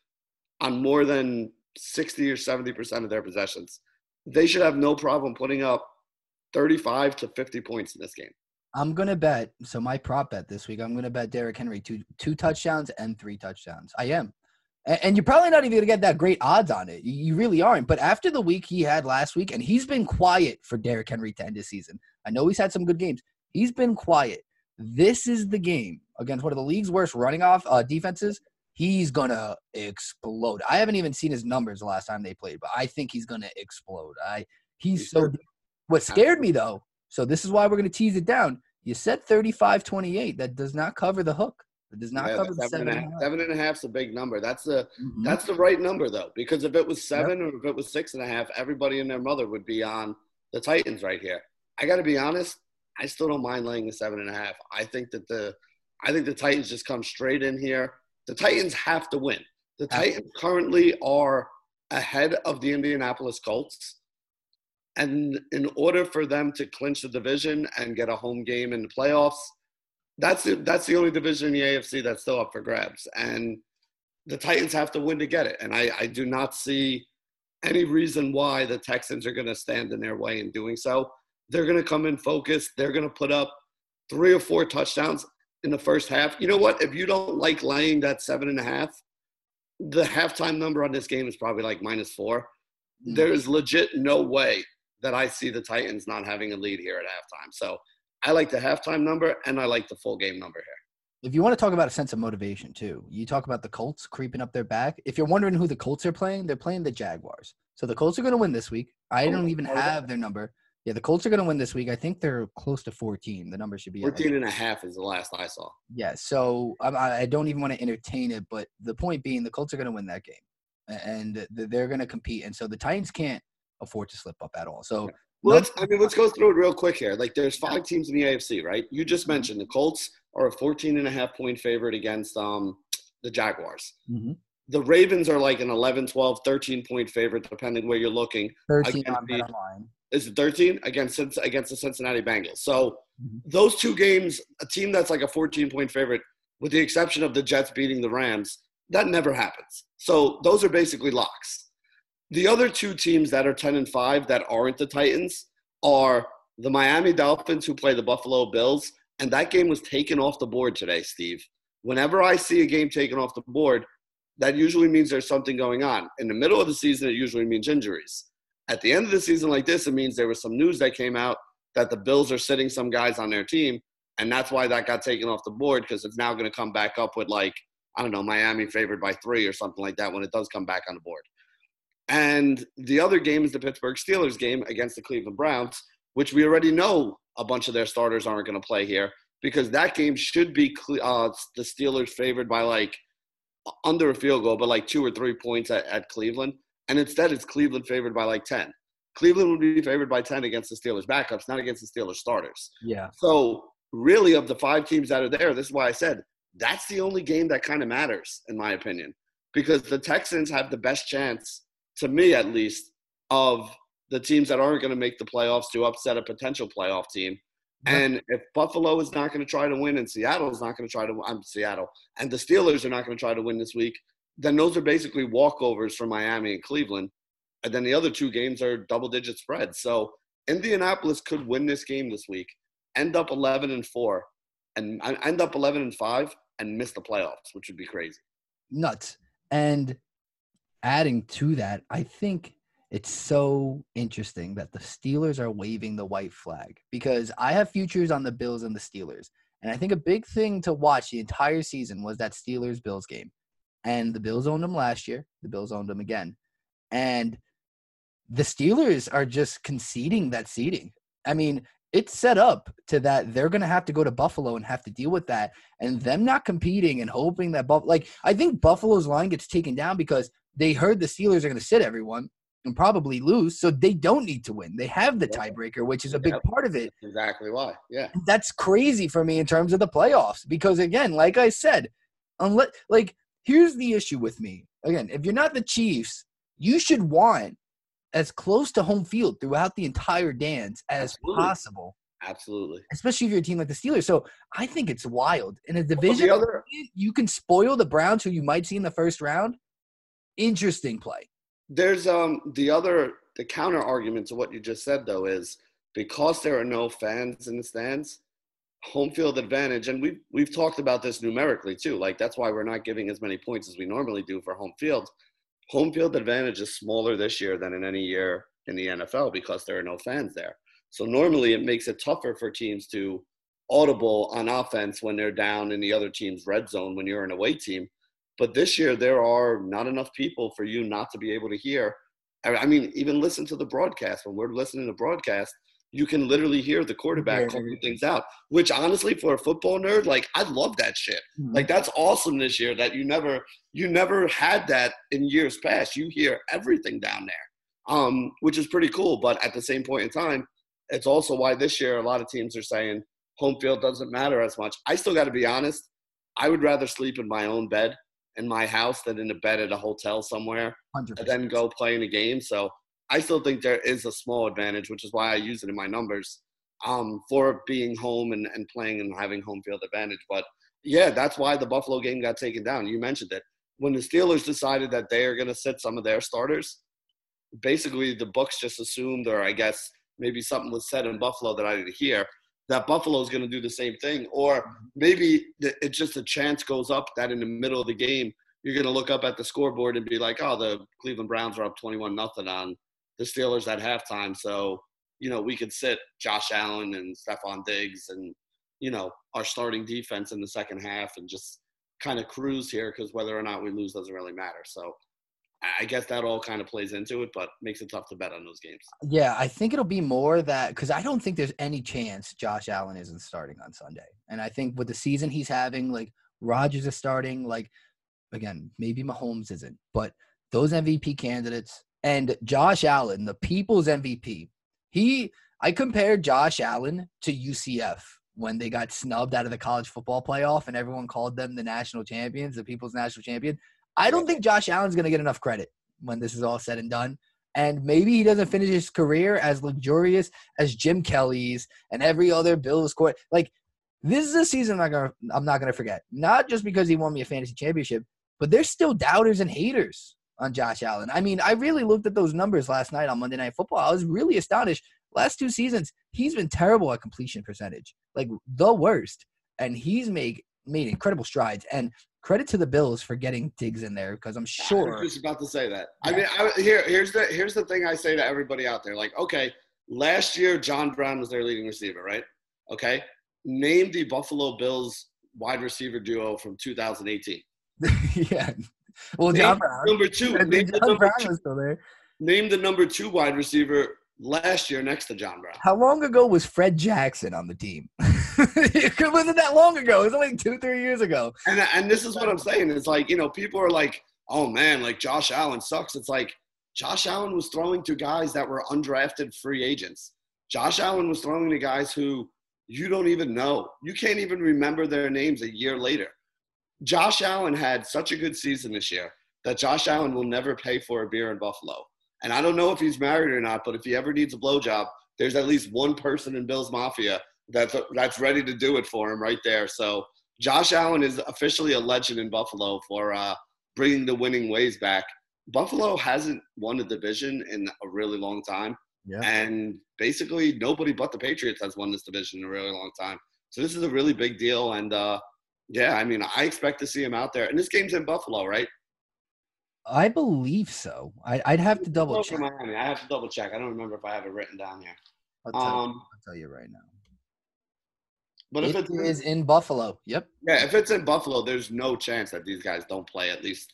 on more than 60 or 70% of their possessions. They should have no problem putting up 35 to 50 points in this game. I'm going to bet – so my prop bet this week, I'm going to bet Derrick Henry two touchdowns and 3 touchdowns. I am. And you're probably not even going to get that great odds on it. You really aren't. But after the week he had last week, and he's been quiet for Derrick Henry to end his season. I know he's had some good games. He's been quiet. This is the game against one of the league's worst running off defenses. He's going to explode. I haven't even seen his numbers the last time they played, but I think he's going to explode. What scared me, though – so this is why we're going to tease it down. You said 35-28. That does not cover the hook. It does not cover the 7.5. 7.5 is a big number. That's the right number, though, because if it was 7 or if it was 6.5, everybody and their mother would be on the Titans right here. I got to be honest, I still don't mind laying the 7.5. I think the Titans just come straight in here. The Titans have to win. The Titans currently are ahead of the Indianapolis Colts. And in order for them to clinch the division and get a home game in the playoffs, that's the only division in the AFC that's still up for grabs. And the Titans have to win to get it. And I do not see any reason why the Texans are going to stand in their way in doing so. They're going to come in focused. They're going to put up 3 or 4 touchdowns in the first half. You know what? If you don't like laying that 7.5, the halftime number on this game is probably like -4. There is legit no way that I see the Titans not having a lead here at halftime. So I like the halftime number, and I like the full game number here. If you want to talk about a sense of motivation too, you talk about the Colts creeping up their back. If you're wondering who the Colts are playing, they're playing the Jaguars. So the Colts are going to win this week. I don't even have their number. Yeah, the Colts are going to win this week. I think they're close to 14. The number should be 14.5 is the last I saw. Yeah, so I don't even want to entertain it, but the point being the Colts are going to win that game, and they're going to compete. And so the Titans can't afford to slip up at all. So let's go through it real quick here. Like, there's 5 teams in the AFC, right? You just mentioned the Colts are a 14.5 point favorite against the Jaguars. Mm-hmm. The Ravens are like an 11, 12, 13-point favorite, depending where you're looking. 13 on the line. Is it 13 against the Cincinnati Bengals? So those two games, a team that's like a 14-point favorite, with the exception of the Jets beating the Rams, that never happens. So those are basically locks. The other two teams that are 10-5 that aren't the Titans are the Miami Dolphins, who play the Buffalo Bills, and that game was taken off the board today, Steve. Whenever I see a game taken off the board, that usually means there's something going on. In the middle of the season, it usually means injuries. At the end of the season like this, it means there was some news that came out that the Bills are sitting some guys on their team, and that's why that got taken off the board, because it's now going to come back up with, like, I don't know, Miami favored by 3 or something like that when it does come back on the board. And the other game is the Pittsburgh Steelers game against the Cleveland Browns, which we already know a bunch of their starters aren't going to play here, because that game should be the Steelers favored by, like, under a field goal, but like 2 or 3 points at Cleveland. And instead, it's Cleveland favored by like 10. Cleveland would be favored by 10 against the Steelers backups, not against the Steelers starters. Yeah. So really, of the 5 teams that are there, this is why I said that's the only game that kind of matters, in my opinion, because the Texans have the best chance, to me at least, of the teams that aren't going to make the playoffs to upset a potential playoff team. And if Buffalo is not going to try to win, and Seattle is not going to try to win, and the Steelers are not going to try to win this week, then those are basically walkovers for Miami and Cleveland. And then the other 2 games are double-digit spreads. So Indianapolis could win this game this week, end up 11-4, and end up 11-5, and miss the playoffs, which would be crazy. Nuts. And adding to that, I think it's so interesting that the Steelers are waving the white flag, because I have futures on the Bills and the Steelers. And I think a big thing to watch the entire season was that Steelers-Bills game. And the Bills owned them last year. The Bills owned them again. And the Steelers are just conceding that seeding. I mean, it's set up to that they're going to have to go to Buffalo and have to deal with that. And them not competing and hoping that Buffalo – like, I think Buffalo's line gets taken down because they heard the Steelers are going to sit everyone and probably lose, so they don't need to win. They have the tiebreaker, which is a big part of it. That's exactly why, yeah. That's crazy for me in terms of the playoffs because, again, like I said, unless like here's the issue with me. Again, if you're not the Chiefs, you should want as close to home field throughout the entire dance as possible. Absolutely. Especially if you're a team like the Steelers. So I think it's wild. In a division, you can spoil the Browns, who you might see in the first round. Interesting play. There's the counter argument to what you just said, though, is because there are no fans in the stands, home field advantage, and we've talked about this numerically too. Like, that's why we're not giving as many points as we normally do for home field. Home field advantage is smaller this year than in any year in the NFL because there are no fans there. So normally it makes it tougher for teams to audible on offense when they're down in the other team's red zone when you're an away team. But this year, there are not enough people for you not to be able to hear. I mean, even listen to the broadcast. When we're listening to broadcast, you can literally hear the quarterback calling things out, which honestly, for a football nerd, like, I love that shit. Mm-hmm. Like, that's awesome this year that you never had that in years past. You hear everything down there. which is pretty cool. But at the same point in time, it's also why this year a lot of teams are saying home field doesn't matter as much. I still got to be honest. I would rather sleep in my own bed in my house than in a bed at a hotel somewhere 100%. And then go play in a game. So I still think there is a small advantage, which is why I use it in my numbers for being home and playing and having home field advantage. But, yeah, that's why the Buffalo game got taken down. You mentioned it. When the Steelers decided that they are going to sit some of their starters, basically the books just assumed, or I guess maybe something was said in Buffalo that I didn't hear, that Buffalo is going to do the same thing. Or maybe it's just a chance goes up that in the middle of the game, you're going to look up at the scoreboard and be like, oh, the Cleveland Browns are up 21-0 on the Steelers at halftime. So, you know, we could sit Josh Allen and Stefon Diggs and, you know, our starting defense in the second half and just kind of cruise here because whether or not we lose doesn't really matter. So I guess that all kind of plays into it, but makes it tough to bet on those games. Yeah, I think it'll be more that – because I don't think there's any chance Josh Allen isn't starting on Sunday. And I think with the season he's having, like, Rodgers is starting. Like, again, maybe Mahomes isn't. But those MVP candidates and Josh Allen, the people's MVP, I compared Josh Allen to UCF when they got snubbed out of the college football playoff and everyone called them the national champions, the people's national champion. I don't think Josh Allen's going to get enough credit when this is all said and done. And maybe he doesn't finish his career as luxurious as Jim Kelly's and every other Bills court. Like, this is a season I'm not going to forget. Not just because he won me a fantasy championship, but there's still doubters and haters on Josh Allen. I mean, I really looked at those numbers last night on Monday Night Football. I was really astonished. Last two seasons, he's been terrible at completion percentage, like the worst. And he's made incredible strides. And credit to the Bills for getting Diggs in there because I'm sure. I was just about to say that. Yeah. I mean, here's the thing I say to everybody out there. Like, okay, last year John Brown was their leading receiver, right? Okay. Name the Buffalo Bills wide receiver duo from 2018. Yeah. Well, John Brown. Number two. Name the number two wide receiver last year next to John Brown. How long ago was Fred Jackson on the team? It wasn't that long ago. It was only 2-3 years ago. And this is what I'm saying. It's like, you know, people are like, oh, man, like Josh Allen sucks. It's like Josh Allen was throwing to guys that were undrafted free agents. Josh Allen was throwing to guys who you don't even know. You can't even remember their names a year later. Josh Allen had such a good season this year that Josh Allen will never pay for a beer in Buffalo. And I don't know if he's married or not, but if he ever needs a blowjob, there's at least one person in Bills Mafia that's ready to do it for him right there. So Josh Allen is officially a legend in Buffalo for bringing the winning ways back. Buffalo hasn't won a division in a really long time. Yeah. And basically nobody but the Patriots has won this division in a really long time. So this is a really big deal. And, yeah, I mean, I expect to see him out there. And this game's in Buffalo, right? I believe so. I'd have to double check. Miami. I have to double check. I don't remember if I have it written down here. I'll tell you right now. But if it is in Buffalo, yep. Yeah, if it's in Buffalo, there's no chance that these guys don't play at least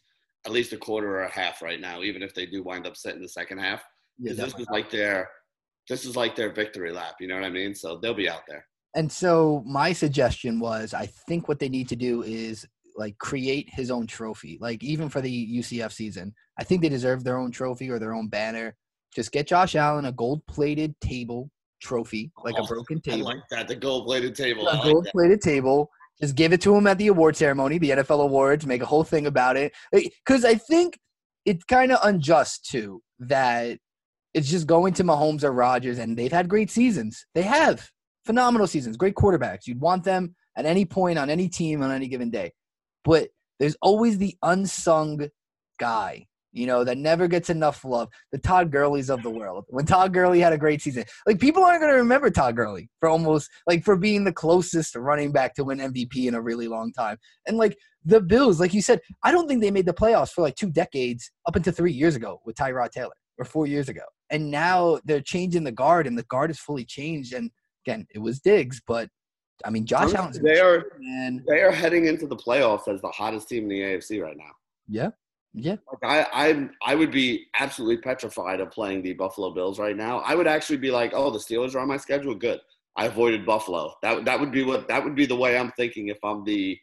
a quarter or a half right now, even if they do wind up sitting the second half. Yeah, this is like their victory lap, you know what I mean? So they'll be out there. And so my suggestion was, I think what they need to do is like create his own trophy. Like even for the UCF season, I think they deserve their own trophy or their own banner. Just get Josh Allen a gold-plated table. Trophy, like a broken table. I like that, the gold-plated table. A gold-plated table. Just give it to him at the award ceremony, the NFL awards, make a whole thing about it. Because I think it's kind of unjust, too, that it's just going to Mahomes or Rodgers, and they've had great seasons. They have phenomenal seasons, great quarterbacks. You'd want them at any point on any team on any given day. But there's always the unsung guy, you know, that never gets enough love, the Todd Gurley's of the world. When Todd Gurley had a great season, like people aren't going to remember Todd Gurley for being the closest running back to win MVP in a really long time. And like the Bills, like you said, I don't think they made the playoffs for like 2 decades up until 3 years ago with Tyrod Taylor or 4 years ago. And now they're changing the guard and the guard is fully changed. And again, it was Diggs, but I mean, Josh Allen's. They are heading into the playoffs as the hottest team in the AFC right now. Yeah. Yeah, like I would be absolutely petrified of playing the Buffalo Bills right now. I would actually be like, oh, the Steelers are on my schedule. Good, I avoided Buffalo. That would be the way I'm thinking if I'm the,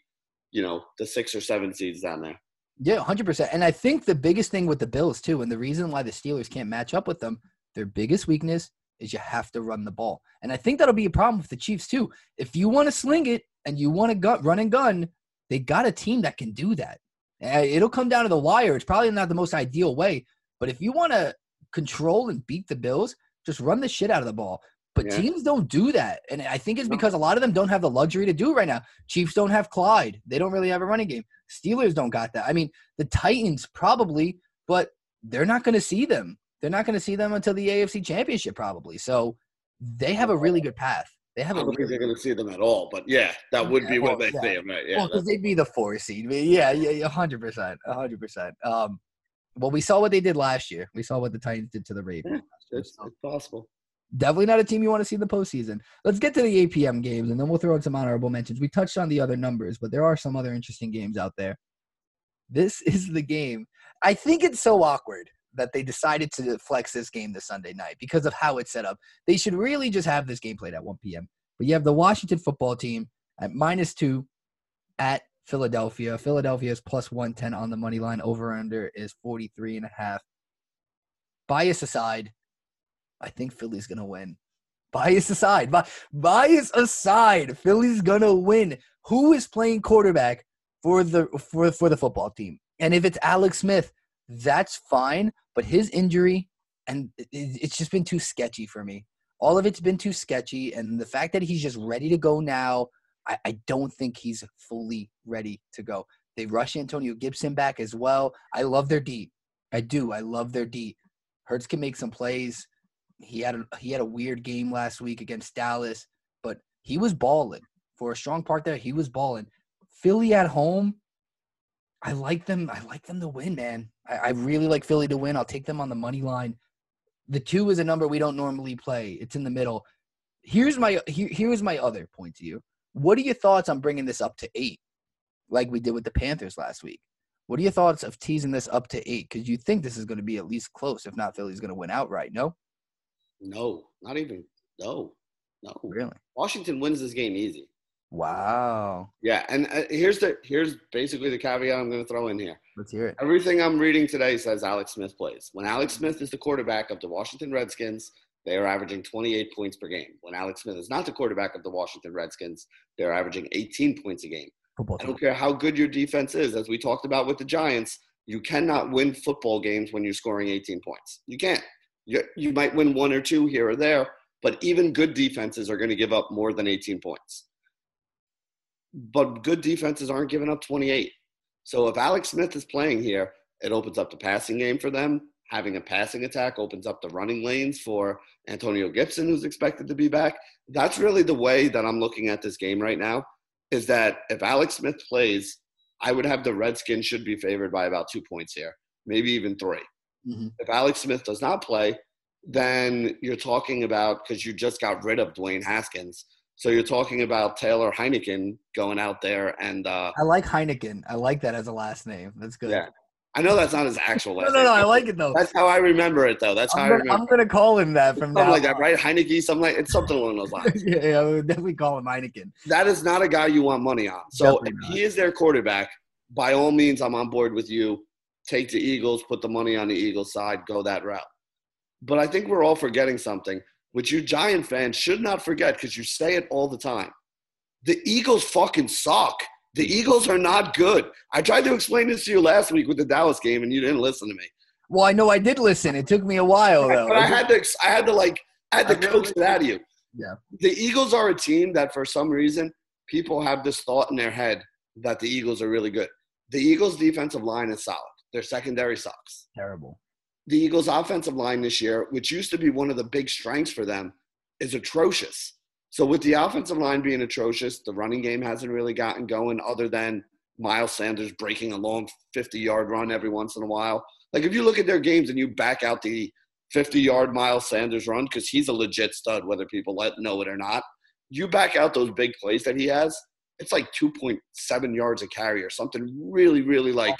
you know, the 6 or 7 seeds down there. Yeah, 100%. And I think the biggest thing with the Bills, too, and the reason why the Steelers can't match up with them, their biggest weakness is you have to run the ball. And I think that'll be a problem with the Chiefs, too. If you want to sling it and you want to run and gun, they got a team that can do that. It'll come down to the wire. It's probably not the most ideal way. But if you want to control and beat the Bills, just run the shit out of the ball. But teams don't do that. And I think it's because a lot of them don't have the luxury to do it right now. Chiefs don't have Clyde. They don't really have a running game. Steelers don't got that. I mean, the Titans probably, but they're not going to see them. They're not going to see them until the AFC Championship probably. So they have a really good path. They have I don't think they're going to see them at all. But, yeah, that would be what they see them. Right? Yeah, well, because they'd be the 4 seed. I mean, 100%. 100%. Well, we saw what they did last year. We saw what the Titans did to the Ravens. Yeah, it's possible. Definitely not a team you want to see in the postseason. Let's get to the APM games, and then we'll throw in some honorable mentions. We touched on the other numbers, but there are some other interesting games out there. This is the game. I think it's so awkward that they decided to flex this game this Sunday night because of how it's set up. They should really just have this game played at 1 p.m. But you have the Washington football team at -2 at Philadelphia. Philadelphia is +110 on the money line. Over-under is 43.5. Bias aside, I think Philly's going to win. Bias aside, Philly's going to win. Who is playing quarterback for the football team? And if it's Alex Smith, that's fine, but his injury, and it's just been too sketchy for me. All of it's been too sketchy, and the fact that he's just ready to go now, I don't think he's fully ready to go. They rush Antonio Gibson back as well. I love their D. I do. I love their D. Hurts can make some plays. He had a weird game last week against Dallas, but he was balling. For a strong part there, he was balling. Philly at home, I like them. I like them to win, man. I really like Philly to win. I'll take them on the money line. The 2 is a number we don't normally play. It's in the middle. Here's my other point to you. What are your thoughts on bringing this up to 8, like we did with the Panthers last week? What are your thoughts of teasing this up to 8? Because you think this is going to be at least close. If not, Philly's going to win outright, no? No, not even. No. Really? Washington wins this game easy. Wow. Yeah, and here's basically the caveat I'm going to throw in here. Let's hear it. Everything I'm reading today says Alex Smith plays. When Alex Smith is the quarterback of the Washington Redskins, they are averaging 28 points per game. When Alex Smith is not the quarterback of the Washington Redskins, they're averaging 18 points a game. I don't care how good your defense is. As we talked about with the Giants, you cannot win football games when you're scoring 18 points. You can't. You might win one or two here or there, but even good defenses are going to give up more than 18 points. But good defenses aren't giving up 28. So if Alex Smith is playing here, it opens up the passing game for them. Having a passing attack opens up the running lanes for Antonio Gibson, who's expected to be back. That's really the way that I'm looking at this game right now, is that if Alex Smith plays, I would have the Redskins should be favored by about 2 points here, maybe even 3. Mm-hmm. If Alex Smith does not play, then you're talking about, because you just got rid of Dwayne Haskins, so you're talking about Taylor Heinicke going out there and I like Heinicke. I like that as a last name. That's good. Yeah, I know that's not his actual last name. No, I like it though. That's how I remember it though. I'm gonna call him that from now on. Something like that, right? Heinicke, it's something along those lines. Yeah, I would definitely call him Heinicke. That is not a guy you want money on. So if he is their quarterback, by all means, I'm on board with you. Take the Eagles, put the money on the Eagles side, go that route. But I think we're all forgetting something, which you Giant fans should not forget because you say it all the time. The Eagles fucking suck. The Eagles are not good. I tried to explain this to you last week with the Dallas game, and you didn't listen to me. Well, I know I did listen. It took me a while, though. But I had to coax it out of you. Yeah. The Eagles are a team that for some reason people have this thought in their head that the Eagles are really good. The Eagles' defensive line is solid. Their secondary sucks. Terrible. The Eagles' offensive line this year, which used to be one of the big strengths for them, is atrocious. So with the offensive line being atrocious, the running game hasn't really gotten going other than Miles Sanders breaking a long 50-yard run every once in a while. Like if you look at their games and you back out the 50-yard Miles Sanders run, because he's a legit stud, whether people know it or not, you back out those big plays that he has, it's like 2.7 yards a carry or something really, really like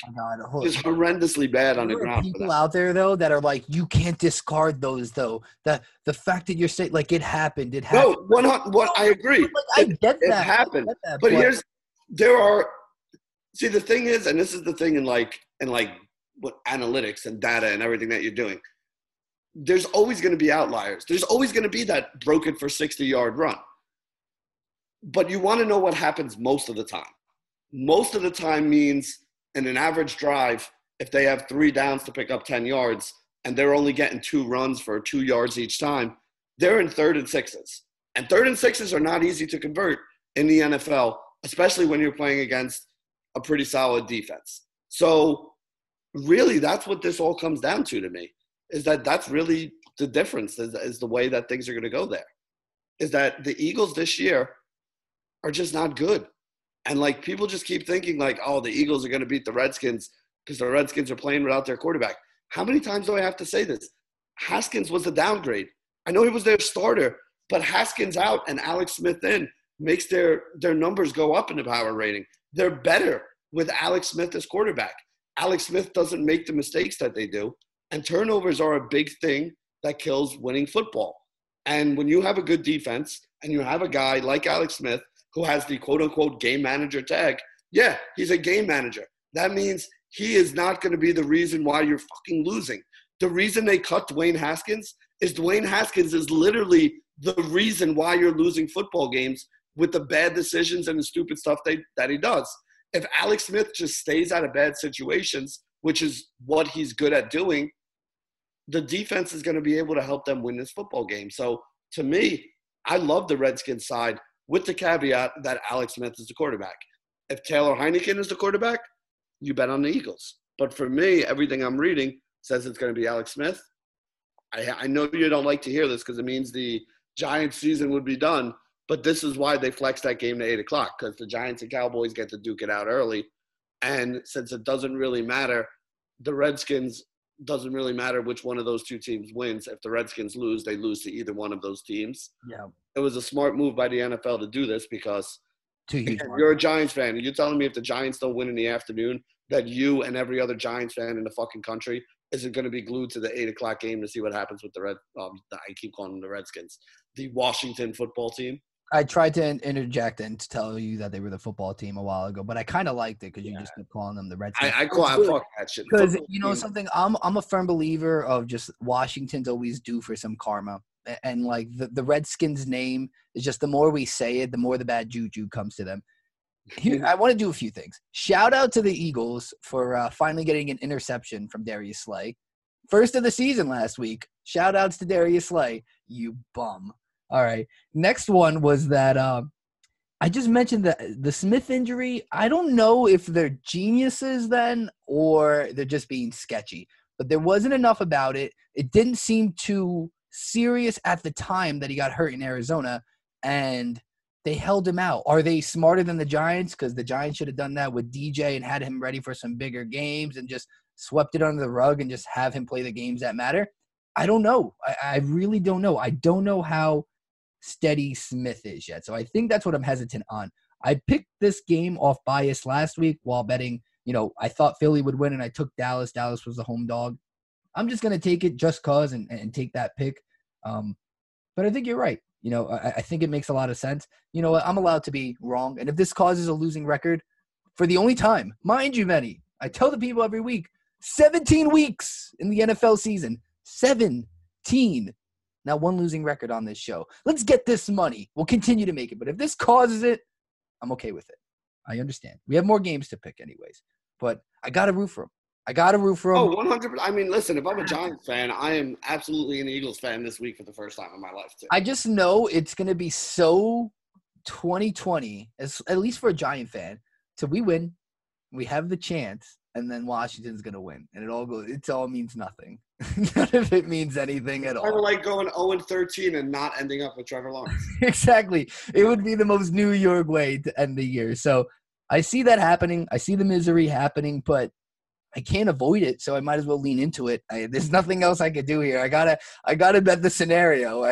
just horrendously bad on the ground. There are people out there, though, that are like, you can't discard those, though. The fact that you're saying, like, it happened. No, I agree. I get that. It happened. But there are See, the thing is, and this is the thing in what analytics and data and everything that you're doing, there's always going to be outliers. There's always going to be that broken for 60-yard run. But you want to know what happens most of the time. Most of the time means in an average drive, if they have three downs to pick up 10 yards and they're only getting two runs for 2 yards each time, they're in 3rd and 6s. And 3rd and 6s are not easy to convert in the NFL, especially when you're playing against a pretty solid defense. So really, that's what this all comes down to me, is that that's really the difference, is the way that things are going to go there, is that the Eagles this year are just not good. And, people just keep thinking, oh, the Eagles are going to beat the Redskins because the Redskins are playing without their quarterback. How many times do I have to say this? Haskins was a downgrade. I know he was their starter, but Haskins out and Alex Smith in makes their numbers go up in the power rating. They're better with Alex Smith as quarterback. Alex Smith doesn't make the mistakes that they do, and turnovers are a big thing that kills winning football. And when you have a good defense and you have a guy like Alex Smith who has the quote-unquote game manager tag, yeah, he's a game manager. That means he is not going to be the reason why you're fucking losing. The reason they cut Dwayne Haskins is Dwayne Haskins is literally the reason why you're losing football games with the bad decisions and the stupid stuff that he does. If Alex Smith just stays out of bad situations, which is what he's good at doing, the defense is going to be able to help them win this football game. So to me, I love the Redskins side, with the caveat that Alex Smith is the quarterback. If Taylor Heinicke is the quarterback, you bet on the Eagles. But for me, everything I'm reading says it's going to be Alex Smith. I know you don't like to hear this because it means the Giants season would be done, but this is why they flexed that game to 8 o'clock, because the Giants and Cowboys get to duke it out early. And since it doesn't really matter, the Redskins doesn't really matter which one of those two teams wins. If the Redskins lose, they lose to either one of those teams. Yeah. It was a smart move by the NFL to do this because you're a Giants fan. You're telling me if the Giants don't win in the afternoon, that you and every other Giants fan in the fucking country isn't going to be glued to the 8 o'clock game to see what happens with the I keep calling them the Redskins, the Washington football team. I tried to interject and to tell you that they were the football team a while ago, but I kind of liked it because you just keep calling them the Redskins. I call that shit. Because you know something, I'm a firm believer of just Washington's always due for some karma, and the Redskins name is just the more we say it, the more the bad juju comes to them. Here, I want to do a few things. Shout out to the Eagles for finally getting an interception from Darius Slay, first of the season last week. Shout outs to Darius Slay, you bum. All right. Next one was that I just mentioned the Smith injury. I don't know if they're geniuses then or they're just being sketchy, but there wasn't enough about it. It didn't seem too serious at the time that he got hurt in Arizona, and they held him out. Are they smarter than the Giants? Because the Giants should have done that with DJ and had him ready for some bigger games and just swept it under the rug and just have him play the games that matter. I don't know. I really don't know. I don't know how steady Smith is yet. So I think that's what I'm hesitant on. I picked this game off bias last week while betting, I thought Philly would win and I took Dallas. Dallas was the home dog. I'm just going to take it just cause and take that pick. But I think you're right. I think it makes a lot of sense. You know what? I'm allowed to be wrong. And if this causes a losing record for the only time, mind you, Manny, I tell the people every week, 17 weeks in the NFL season, 17. Not one losing record on this show. Let's get this money. We'll continue to make it. But if this causes it, I'm okay with it. I understand. We have more games to pick anyways. But I got to root for them. Oh, 100%. I mean, listen, if I'm a Giants fan, I am absolutely an Eagles fan this week for the first time in my life, too. I just know it's going to be so 2020, at least for a Giant fan, so we win, we have the chance, and then Washington's going to win. And it all goes. It all means nothing. None of it means anything at all. Kind of like going 0-13 and not ending up with Trevor Lawrence. Exactly. It would be the most New York way to end the year. So I see that happening. I see the misery happening, but I can't avoid it, so I might as well lean into it. There's nothing else I could do here. I gotta bet the scenario.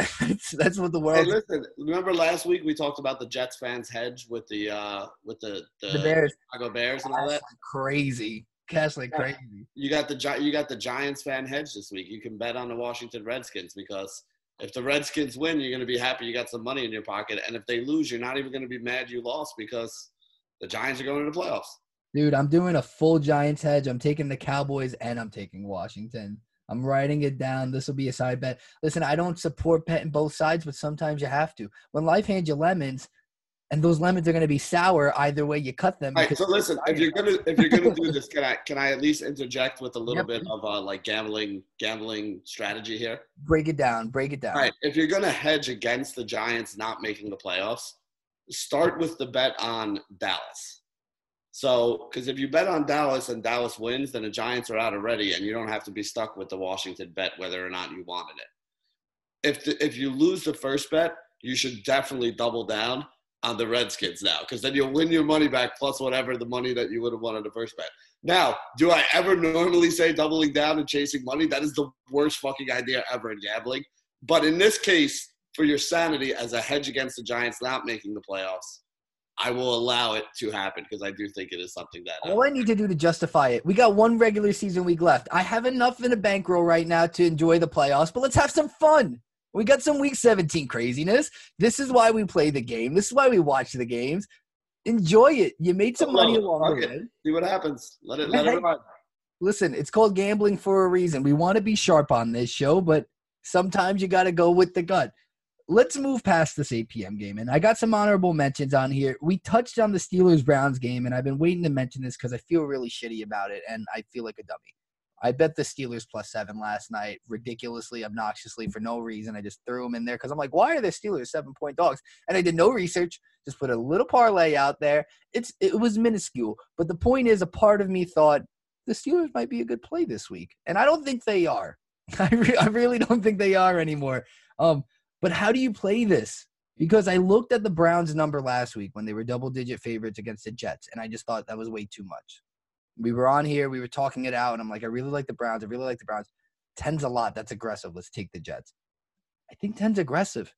That's what the world. Hey, listen. Remember last week we talked about the Jets fans hedge with the Bears, Chicago Bears, and all that. Crazy. Cash like crazy. You got the Giants fan hedge this week. You can bet on the Washington Redskins because if the Redskins win, you're going to be happy you got some money in your pocket. And if they lose, you're not even going to be mad you lost because the Giants are going to the playoffs. Dude, I'm doing a full Giants hedge. I'm taking the Cowboys and I'm taking Washington. I'm writing it down. This will be a side bet. Listen, I don't support betting both sides, but sometimes you have to. When life hands you lemons, and those lemons are going to be sour either way you cut them. All right, so listen, if you're gonna do this, can I at least interject with a little bit of like gambling strategy here? Break it down. All right, if you're gonna hedge against the Giants not making the playoffs, start with the bet on Dallas. So, because if you bet on Dallas and Dallas wins, then the Giants are out already, and you don't have to be stuck with the Washington bet whether or not you wanted it. If you lose the first bet, you should definitely double down on the Redskins now, because then you'll win your money back plus whatever the money that you would have won on the first bet. Now, do I ever normally say doubling down and chasing money? That is the worst fucking idea ever in gambling. But in this case, for your sanity as a hedge against the Giants not making the playoffs, I will allow it to happen because I do think it is something that all I need to do to justify it. We got one regular season week left. I have enough in a bankroll right now to enjoy the playoffs, but let's have some fun. We got some week 17 craziness. This is why we play the game. This is why we watch the games. Enjoy it. You made some money along the way. See what happens. Let it run. Listen, it's called gambling for a reason. We want to be sharp on this show, but sometimes you got to go with the gut. Let's move past this 8 p.m. game, and I got some honorable mentions on here. We touched on the Steelers-Browns game, and I've been waiting to mention this because I feel really shitty about it, and I feel like a dummy. I bet the Steelers +7 last night, ridiculously, obnoxiously, for no reason. I just threw them in there because I'm like, why are the Steelers 7-point dogs? And I did no research, just put a little parlay out there. It was minuscule, but the point is a part of me thought the Steelers might be a good play this week, and I don't think they are. I really don't think they are anymore. But how do you play this? Because I looked at the Browns number last week when they were double-digit favorites against the Jets, and I just thought that was way too much. We were on here, we were talking it out, and I'm like, I really like the Browns. 10's a lot. That's aggressive. Let's take the Jets. I think 10's aggressive.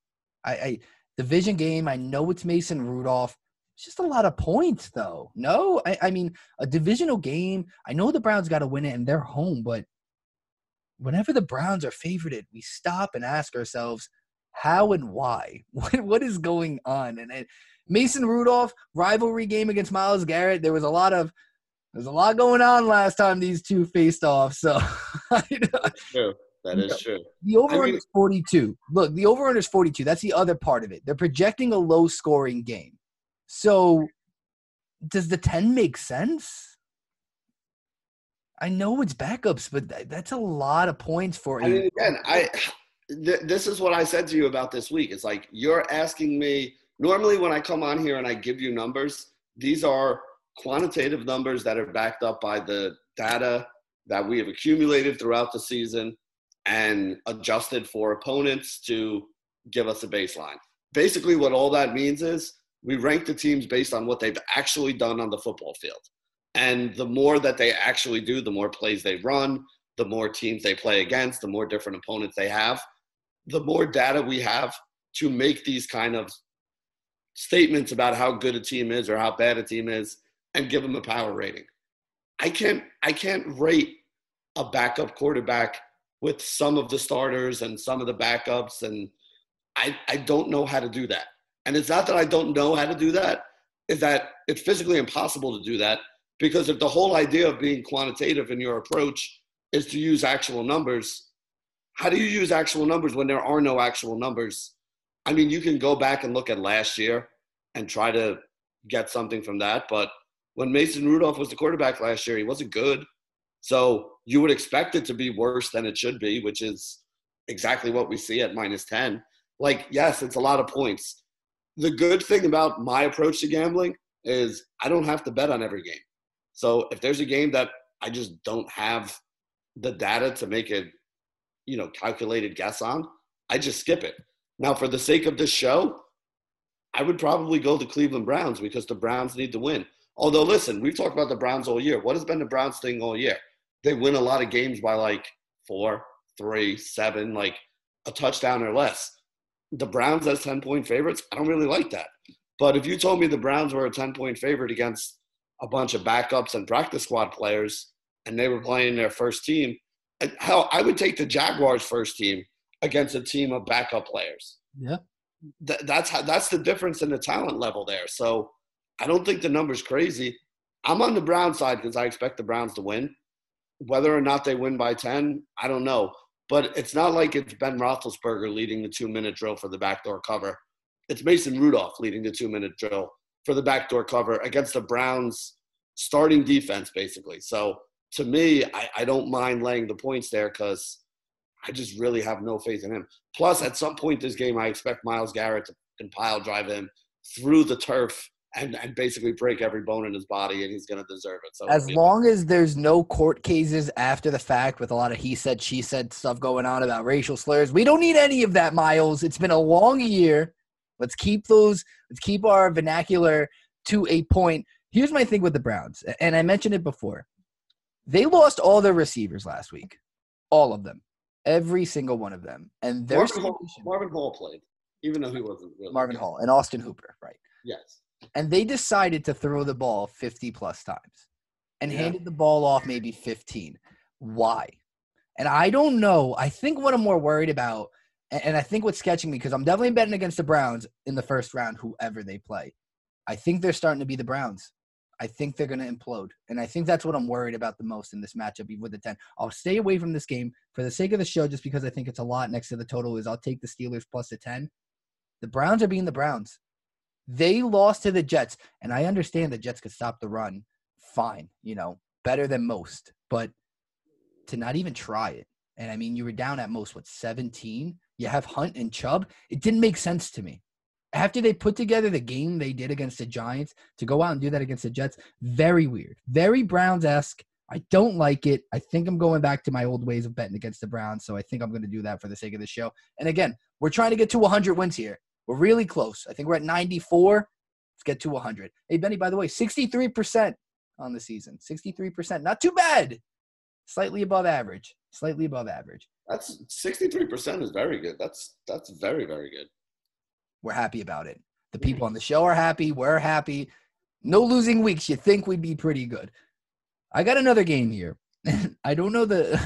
I division game, I know it's Mason Rudolph. It's just a lot of points, though. No, I mean, a divisional game, I know the Browns got to win it, and they're home, but whenever the Browns are favorited, we stop and ask ourselves, how and why? What is going on? And Mason Rudolph, rivalry game against Myles Garrett. There's a lot going on last time these two faced off. So That is true. The over-under is 42. Look, the over-under is 42. That's the other part of it. They're projecting a low-scoring game. So does the 10 make sense? I know it's backups, but that's a lot of points for him. This is what I said to you about this week. It's like you're asking me – normally when I come on here and I give you numbers, these are quantitative numbers that are backed up by the data that we have accumulated throughout the season and adjusted for opponents to give us a baseline. Basically what all that means is we rank the teams based on what they've actually done on the football field. And the more that they actually do, the more plays they run, the more teams they play against, the more different opponents they have. The more data we have to make these kind of statements about how good a team is or how bad a team is and give them a power rating. I can't rate a backup quarterback with some of the starters and some of the backups, and I don't know how to do that. And it's not that I don't know how to do that, it's that it's physically impossible to do that, because if the whole idea of being quantitative in your approach is to use actual numbers, how do you use actual numbers when there are no actual numbers? I mean, you can go back and look at last year and try to get something from that. But when Mason Rudolph was the quarterback last year, he wasn't good. So you would expect it to be worse than it should be, which is exactly what we see at -10. Like, yes, it's a lot of points. The good thing about my approach to gambling is I don't have to bet on every game. So if there's a game that I just don't have the data to make it, calculated guess on, I just skip it. Now, for the sake of this show, I would probably go the Cleveland Browns because the Browns need to win. Although, listen, we've talked about the Browns all year. What has been the Browns thing all year? They win a lot of games by 4, 3, 7, a touchdown or less. The Browns as 10-point favorites, I don't really like that. But if you told me the Browns were a 10-point favorite against a bunch of backups and practice squad players and they were playing their first team, hell, I would take the Jaguars first team against a team of backup players. Yeah. That's the difference in the talent level there. So I don't think the number's crazy. I'm on the Browns side because I expect the Browns to win. Whether or not they win by 10, I don't know. But it's not like it's Ben Roethlisberger leading the two-minute drill for the backdoor cover. It's Mason Rudolph leading the two-minute drill for the backdoor cover against the Browns starting defense, basically. So to me, I don't mind laying the points there because I just really have no faith in him. Plus, at some point this game, I expect Myles Garrett to pile drive him through the turf and basically break every bone in his body, and he's going to deserve it. So as long as there's no court cases after the fact with a lot of he said, she said stuff going on about racial slurs, we don't need any of that, Miles. It's been a long year. Let's keep those. Let's keep our vernacular to a point. Here's my thing with the Browns, and I mentioned it before. They lost all their receivers last week, all of them, every single one of them. And their Marvin Hall played, even though he wasn't really Marvin good. Hall and Austin Hooper, right? Yes. And they decided to throw the ball 50-plus times and handed the ball off maybe 15. Why? And I don't know. I think what I'm more worried about, and I think what's sketching me, because I'm definitely betting against the Browns in the first round, whoever they play. I think they're starting to be the Browns. I think they're going to implode. And I think that's what I'm worried about the most in this matchup, even with the 10. I'll stay away from this game for the sake of the show, just because I think it's a lot next to the total is I'll take the Steelers plus the 10. The Browns are being the Browns. They lost to the Jets, and I understand the Jets could stop the run fine, you know, better than most, but to not even try it. And, I mean, you were down at most, what, 17? You have Hunt and Chubb. It didn't make sense to me. After they put together the game they did against the Giants, to go out and do that against the Jets, very weird. Very Browns-esque. I don't like it. I think I'm going back to my old ways of betting against the Browns, so I think I'm going to do that for the sake of the show. And, again, we're trying to get to 100 wins here. We're really close. I think we're at 94. Let's get to 100. Hey, Benny, by the way, 63% on the season. 63%. Not too bad. Slightly above average. Slightly above average. That's 63% is very good. That's very, very good. We're happy about it. The people on the show are happy. We're happy. No losing weeks. You think we'd be pretty good. I got another game here. I don't know the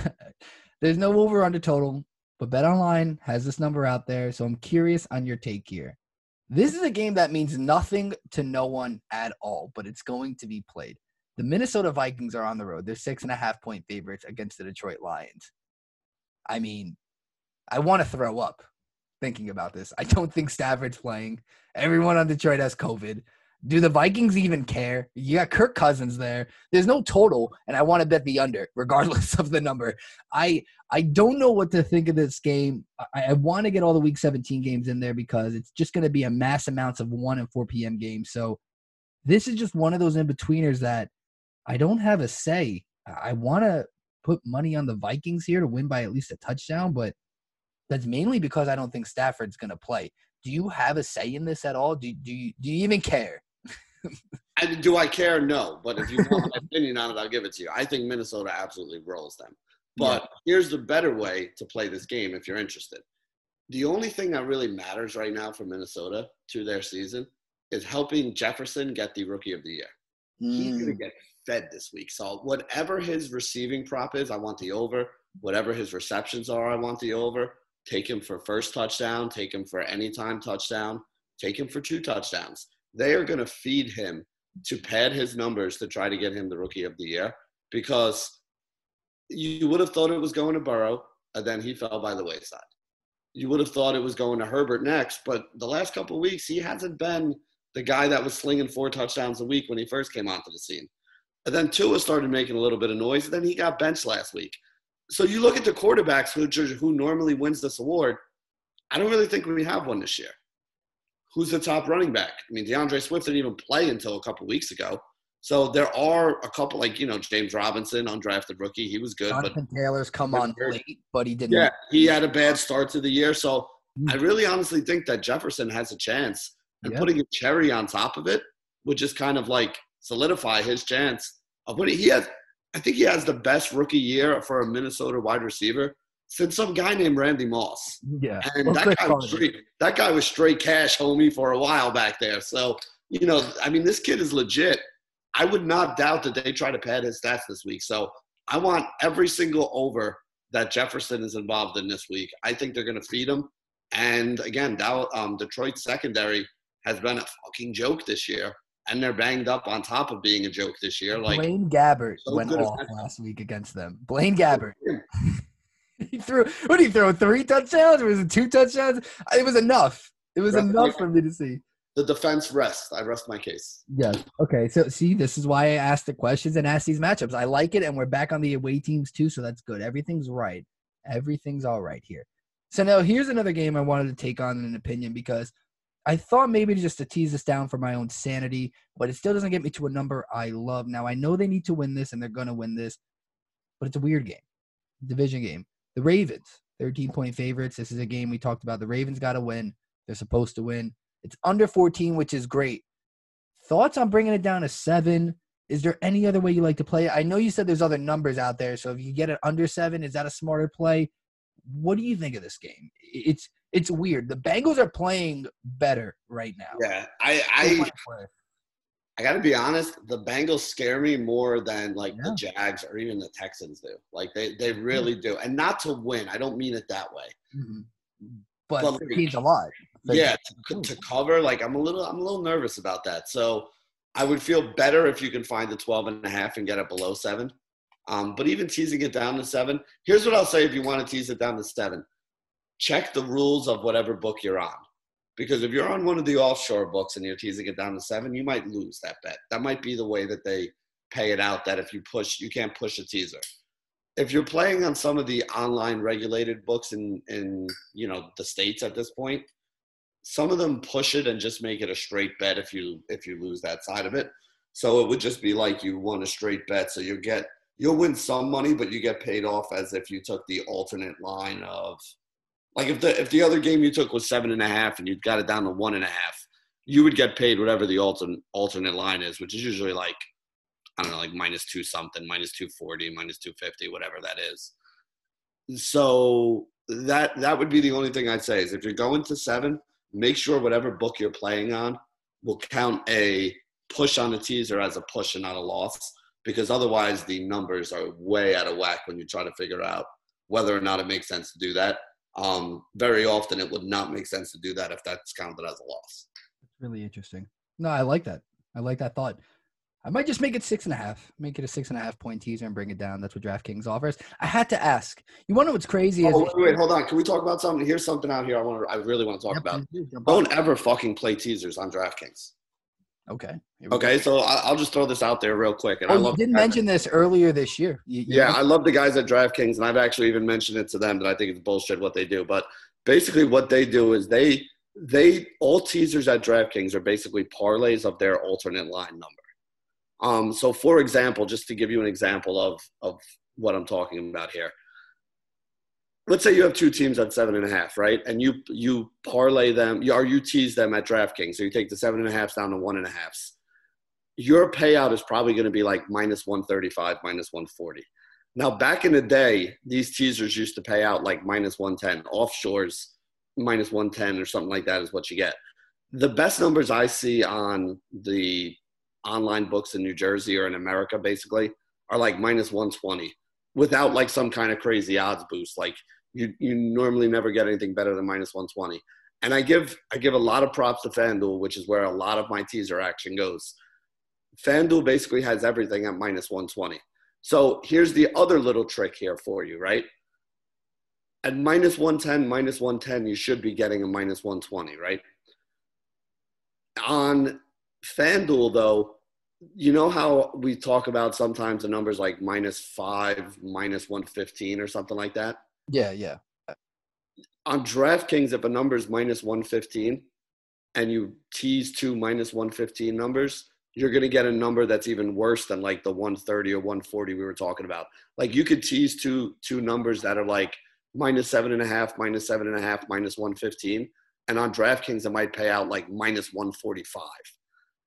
– there's no over-under total. But BetOnline has this number out there, so I'm curious on your take here. This is a game that means nothing to no one at all, but it's going to be played. The Minnesota Vikings are on the road. They're 6.5-point favorites against the Detroit Lions. I mean, I want to throw up thinking about this. I don't think Stafford's playing. Everyone on Detroit has COVID. Do the Vikings even care? You got Kirk Cousins there. There's no total, and I want to bet the under, regardless of the number. I don't know what to think of this game. I want to get all the Week 17 games in there because it's just going to be a mass amounts of 1 and 4 p.m. games. So this is just one of those in-betweeners that I don't have a say. I want to put money on the Vikings here to win by at least a touchdown, but that's mainly because I don't think Stafford's going to play. Do you have a say in this at all? Do you even care? Do I care? No. But if you want my opinion on it, I'll give it to you. I think Minnesota absolutely rolls them. But here's the better way to play this game if you're interested. The only thing that really matters right now for Minnesota to their season is helping Jefferson get the Rookie of the Year. He's going to get fed this week. So whatever his receiving prop is, I want the over. Whatever his receptions are, I want the over. Take him for first touchdown. Take him for anytime touchdown. Take him for two touchdowns. They are going to feed him to pad his numbers to try to get him the Rookie of the Year because you would have thought it was going to Burrow, and then he fell by the wayside. You would have thought it was going to Herbert next, but the last couple of weeks he hasn't been the guy that was slinging 4 touchdowns a week when he first came onto the scene. And then Tua started making a little bit of noise, and then he got benched last week. So you look at the quarterbacks who normally wins this award, I don't really think we have one this year. Who's the top running back? I mean, DeAndre Swift didn't even play until a couple weeks ago. So there are a couple, like, you know, James Robinson, undrafted rookie. He was good. Jonathan Taylor's come on late, but he didn't. Yeah, he had a bad start to the year. So I really honestly think that Jefferson has a chance. And putting a cherry on top of it would just kind of, like, solidify his chance of winning. I think he has the best rookie year for a Minnesota wide receiver since some guy named Randy Moss. Yeah. And that guy was straight cash, homie, for a while back there. So, you know, I mean, this kid is legit. I would not doubt that they try to pad his stats this week. So I want every single over that Jefferson is involved in this week. I think they're going to feed him. And, again, Detroit's secondary has been a fucking joke this year. and they're banged up on top of being a joke this year. Like Blaine Gabbert went off last week against them. Blaine Gabbert. What did he throw? 3 touchdowns? Or was it 2 touchdowns? It was enough. It was enough for me to see. The defense rests. I rest my case. Yes. Okay. So, see, this is why I asked the questions and asked these matchups. I like it, and we're back on the away teams too, so that's good. Everything's right. Everything's all right here. So now here's another game I wanted to take on an opinion because I thought maybe just to tease this down for my own sanity, but it still doesn't get me to a number I love. Now, I know they need to win this, and they're going to win this, but it's a weird game, division game. The Ravens, 13-point favorites. This is a game we talked about. The Ravens got to win. They're supposed to win. It's under 14, which is great. Thoughts on bringing it down to 7? Is there any other way you like to play? I know you said there's other numbers out there, so if you get it under 7, is that a smarter play? What do you think of this game? It's weird. The Bengals are playing better right now. Yeah, I got to be honest. The Bengals scare me more than the Jags or even the Texans do. Like they really do. And not to win, I don't mean it that way. Mm-hmm. But it means a lot. Yeah, to cover, I'm a little nervous about that. So I would feel better if you can find the 12.5 and get it below 7. But even teasing it down to 7, here's what I'll say if you want to tease it down to 7. Check the rules of whatever book you're on. Because if you're on one of the offshore books and you're teasing it down to 7, you might lose that bet. That might be the way that they pay it out, that if you push, you can't push a teaser. If you're playing on some of the online regulated books in the States at this point, some of them push it and just make it a straight bet if you lose that side of it. So it would just be like you won a straight bet. So you'll win some money, but you get paid off as if you took the alternate line of if the other game you took was 7.5 and you got it down to 1.5, you would get paid whatever the alternate line is, which is usually -2 something, -240, -250, whatever that is. So that would be the only thing I'd say is if you're going to 7, make sure whatever book you're playing on will count a push on the teaser as a push and not a loss, because otherwise the numbers are way out of whack when you try to figure out whether or not it makes sense to do that. Very often it would not make sense to do that if that's counted as a loss. That's really interesting. No, I like that. I like that thought. I might just make it 6.5. Make it a 6.5 point teaser and bring it down. That's what DraftKings offers. I had to ask. You want to know what's crazy? Wait, hold on. Can we talk about something? Here's something out here I really want to talk about. Don't ever fucking play teasers on DraftKings. Okay. Okay, so I'll just throw this out there real quick. And you didn't mention this earlier this year. I love the guys at DraftKings, and I've actually even mentioned it to them that I think it's bullshit what they do. But basically what they do is they all teasers at DraftKings are basically parlays of their alternate line number. So, for example, just to give you an example of what I'm talking about here, let's say you have 2 teams at 7.5, right? And you parlay them, or you tease them at DraftKings. So you take the 7.5s down to 1.5s. Your payout is probably going to be -135, -140. Now, back in the day, these teasers used to pay out -110. Offshores, -110 or something like that is what you get. The best numbers I see on the online books in New Jersey or in America basically are -120 without some kind of crazy odds boost. You normally never get anything better than -120. And I give a lot of props to FanDuel, which is where a lot of my teaser action goes. FanDuel basically has everything at -120. So here's the other little trick here for you, right? At -110, you should be getting a -120, right? On FanDuel, though, you know how we talk about sometimes the numbers -5, -115 or something like that? Yeah. On DraftKings, if a number is -115 and you tease 2 -115 numbers, you're going to get a number that's even worse than the 130 or 140 we were talking about. You could tease two numbers that are -7.5, -7.5, -115. And on DraftKings, it might pay out -145.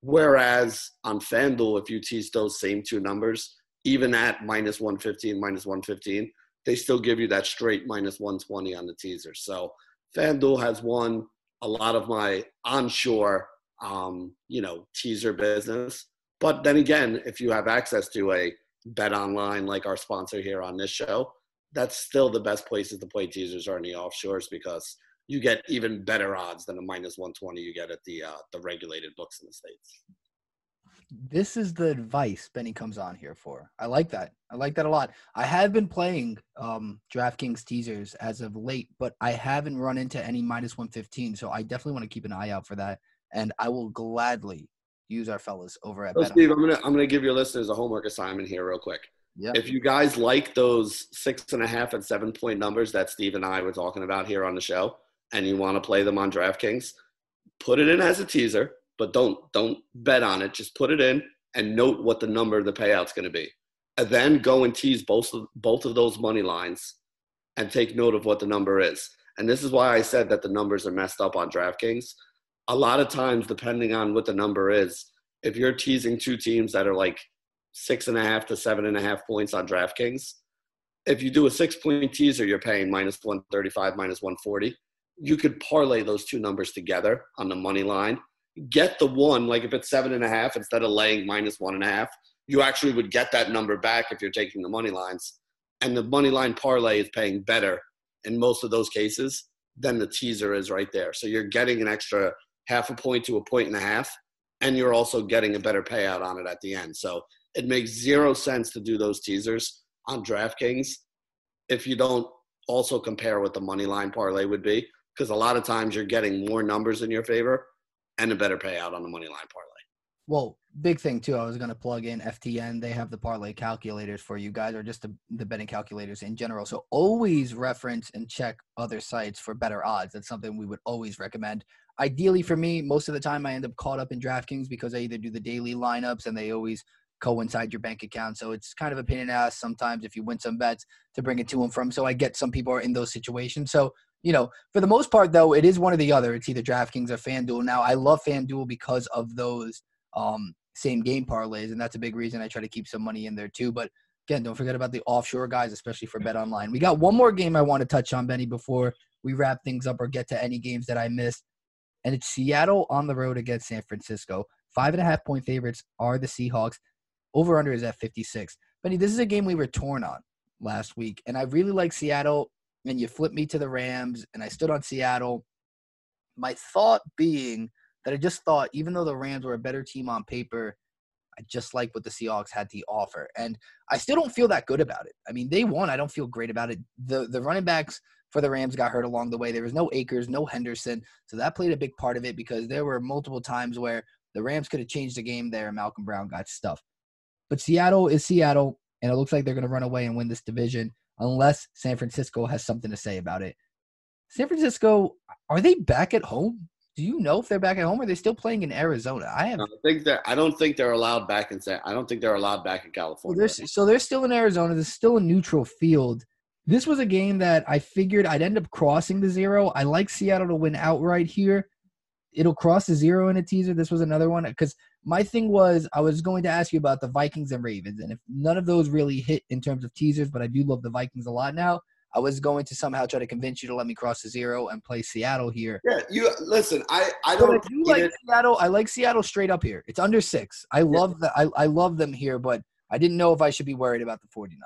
Whereas on FanDuel, if you tease those same 2 numbers, even at -115, they still give you that straight -120 on the teaser. So FanDuel has won a lot of my onshore, teaser business. But then again, if you have access to a bet online, like our sponsor here on this show, that's still the best places to play teasers are in the offshores because you get even better odds than a -120 you get at the regulated books in the States. This is the advice Benny comes on here for. I like that. I like that a lot. I have been playing DraftKings teasers as of late, but I haven't run into any minus 115, so I definitely want to keep an eye out for that, and I will gladly use our fellas over at BetOnline. Steve, I'm gonna give your listeners a homework assignment here real quick. Yeah. If you guys like those 6.5 and 7 point numbers that Steve and I were talking about here on the show, and you want to play them on DraftKings, put it in as a teaser. But don't bet on it. Just put it in and note what the number of the payout's going to be. And then go and tease both of those money lines and take note of what the number is. And this is why I said that the numbers are messed up on DraftKings. A lot of times, depending on what the number is, if you're teasing two teams that are like 6.5 to 7.5 points on DraftKings, if you do a 6 point teaser, you're paying minus 135, minus 140. You could parlay those two numbers together on the money line. Get the one, like if it's 7.5, instead of laying minus 1.5, you actually would get that number back if you're taking the money lines. And the money line parlay is paying better in most of those cases than the teaser is right there. So you're getting an extra 0.5 point to 1.5 points, and you're also getting a better payout on it at the end. So it makes zero sense to do those teasers on DraftKings if you don't also compare what the money line parlay would be, because a lot of times you're getting more numbers in your favor and a better payout on the money line parlay. Well, big thing too, I was going to plug in FTN. They have the parlay calculators for you guys, or just the betting calculators in general. So always reference and check other sites for better odds. That's something we would always recommend. Ideally for me, most of the time I end up caught up in DraftKings because I either do the daily lineups and they always coincide your bank account. So it's kind of a pain in the ass sometimes if you win some bets to bring it to and from. So I get some people are in those situations. So, you know, for the most part, though, it is one or the other. It's either DraftKings or FanDuel. Now, I love FanDuel because of those same game parlays, and that's a big reason I try to keep some money in there too. But, again, don't forget about the offshore guys, especially for BetOnline. We got one more game I want to touch on, Benny, before we wrap things up or get to any games that I missed, and it's Seattle on the road against San Francisco. 5.5 point favorites are the Seahawks. Over-under is at 56. Benny, this is a game we were torn on last week, and I really like Seattle. And you flipped me to the Rams, and I stood on Seattle. My thought being that I just thought, even though the Rams were a better team on paper, I just like what the Seahawks had to offer. And I still don't feel that good about it. I mean, they won. I don't feel great about it. The running backs for the Rams got hurt along the way. There was no Akers, no Henderson. So that played a big part of it because there were multiple times where the Rams could have changed the game there and Malcolm Brown got stuffed. But Seattle is Seattle, and it looks like they're going to run away and win this division, unless San Francisco has something to say about it. San Francisco, are they back at home? Do you know if they're back at home, or are they still playing in Arizona? I don't think they're allowed back in California. Well, they're still in Arizona. There's still a neutral field. This was a game that I figured I'd end up crossing the zero. I like Seattle to win outright here. It'll cross the zero in a teaser. This was another one because my thing was I was going to ask you about the Vikings and Ravens, and if none of those really hit in terms of teasers, but I do love the Vikings a lot now, I was going to somehow try to convince you to let me cross the zero and play Seattle here. Yeah, Seattle. I like Seattle straight up here. It's under 6. I love them here, but I didn't know if I should be worried about the 49ers.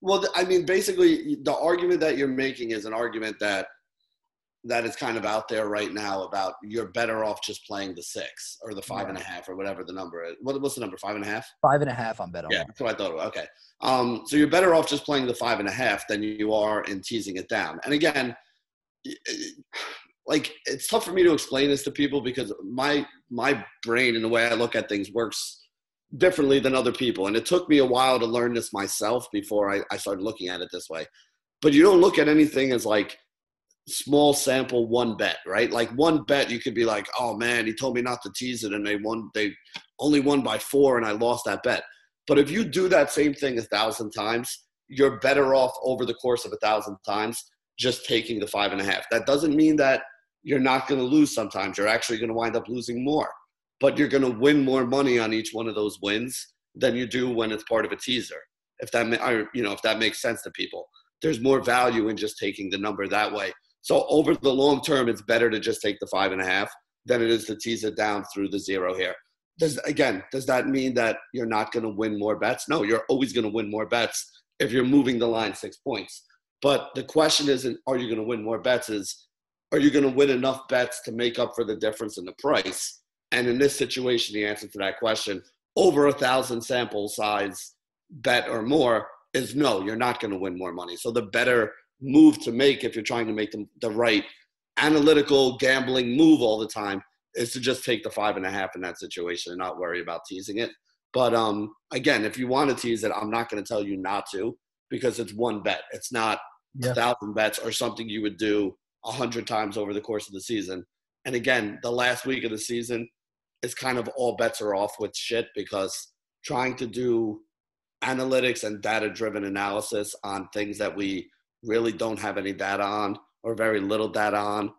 Well, I mean, basically the argument that you're making is an argument that is kind of out there right now about you're better off just playing the 6 or the 5.5 or whatever the number is. What's the number, 5.5? 5.5 on BetOnline. Yeah, that's what I thought. Okay. So you're better off just playing the 5.5 than you are in teasing it down. And again, it's tough for me to explain this to people because my brain and the way I look at things works differently than other people. And it took me a while to learn this myself before I started looking at it this way. But you don't look at anything as like, small sample one bet, right? Like one bet you could be like, oh man, he told me not to tease it and they only won by 4 and I lost that bet. But if you do that same thing 1,000 times, you're better off over the course of 1,000 times just taking the 5.5. That doesn't mean that you're not going to lose sometimes. You're actually going to wind up losing more, but you're going to win more money on each one of those wins than you do when it's part of a teaser. If that makes sense to people, there's more value in just taking the number that way. So over the long term, it's better to just take the 5.5 than it is to tease it down through the zero here. Does that mean that you're not going to win more bets? No, you're always going to win more bets if you're moving the line 6 points. But the question isn't, are you going to win more bets? Are you going to win enough bets to make up for the difference in the price? And in this situation, the answer to that question over 1,000 sample size bet or more is no, you're not going to win more money. So the better move to make if you're trying to make the right analytical gambling move all the time is to just take the 5.5 in that situation and not worry about teasing it. But again, if you want to tease it, I'm not going to tell you not to because it's one bet. It's not 1,000 bets or something you would do 100 times over the course of the season. And again, the last week of the season is kind of all bets are off with shit because trying to do analytics and data-driven analysis on things that we really don't have any data on or very little data on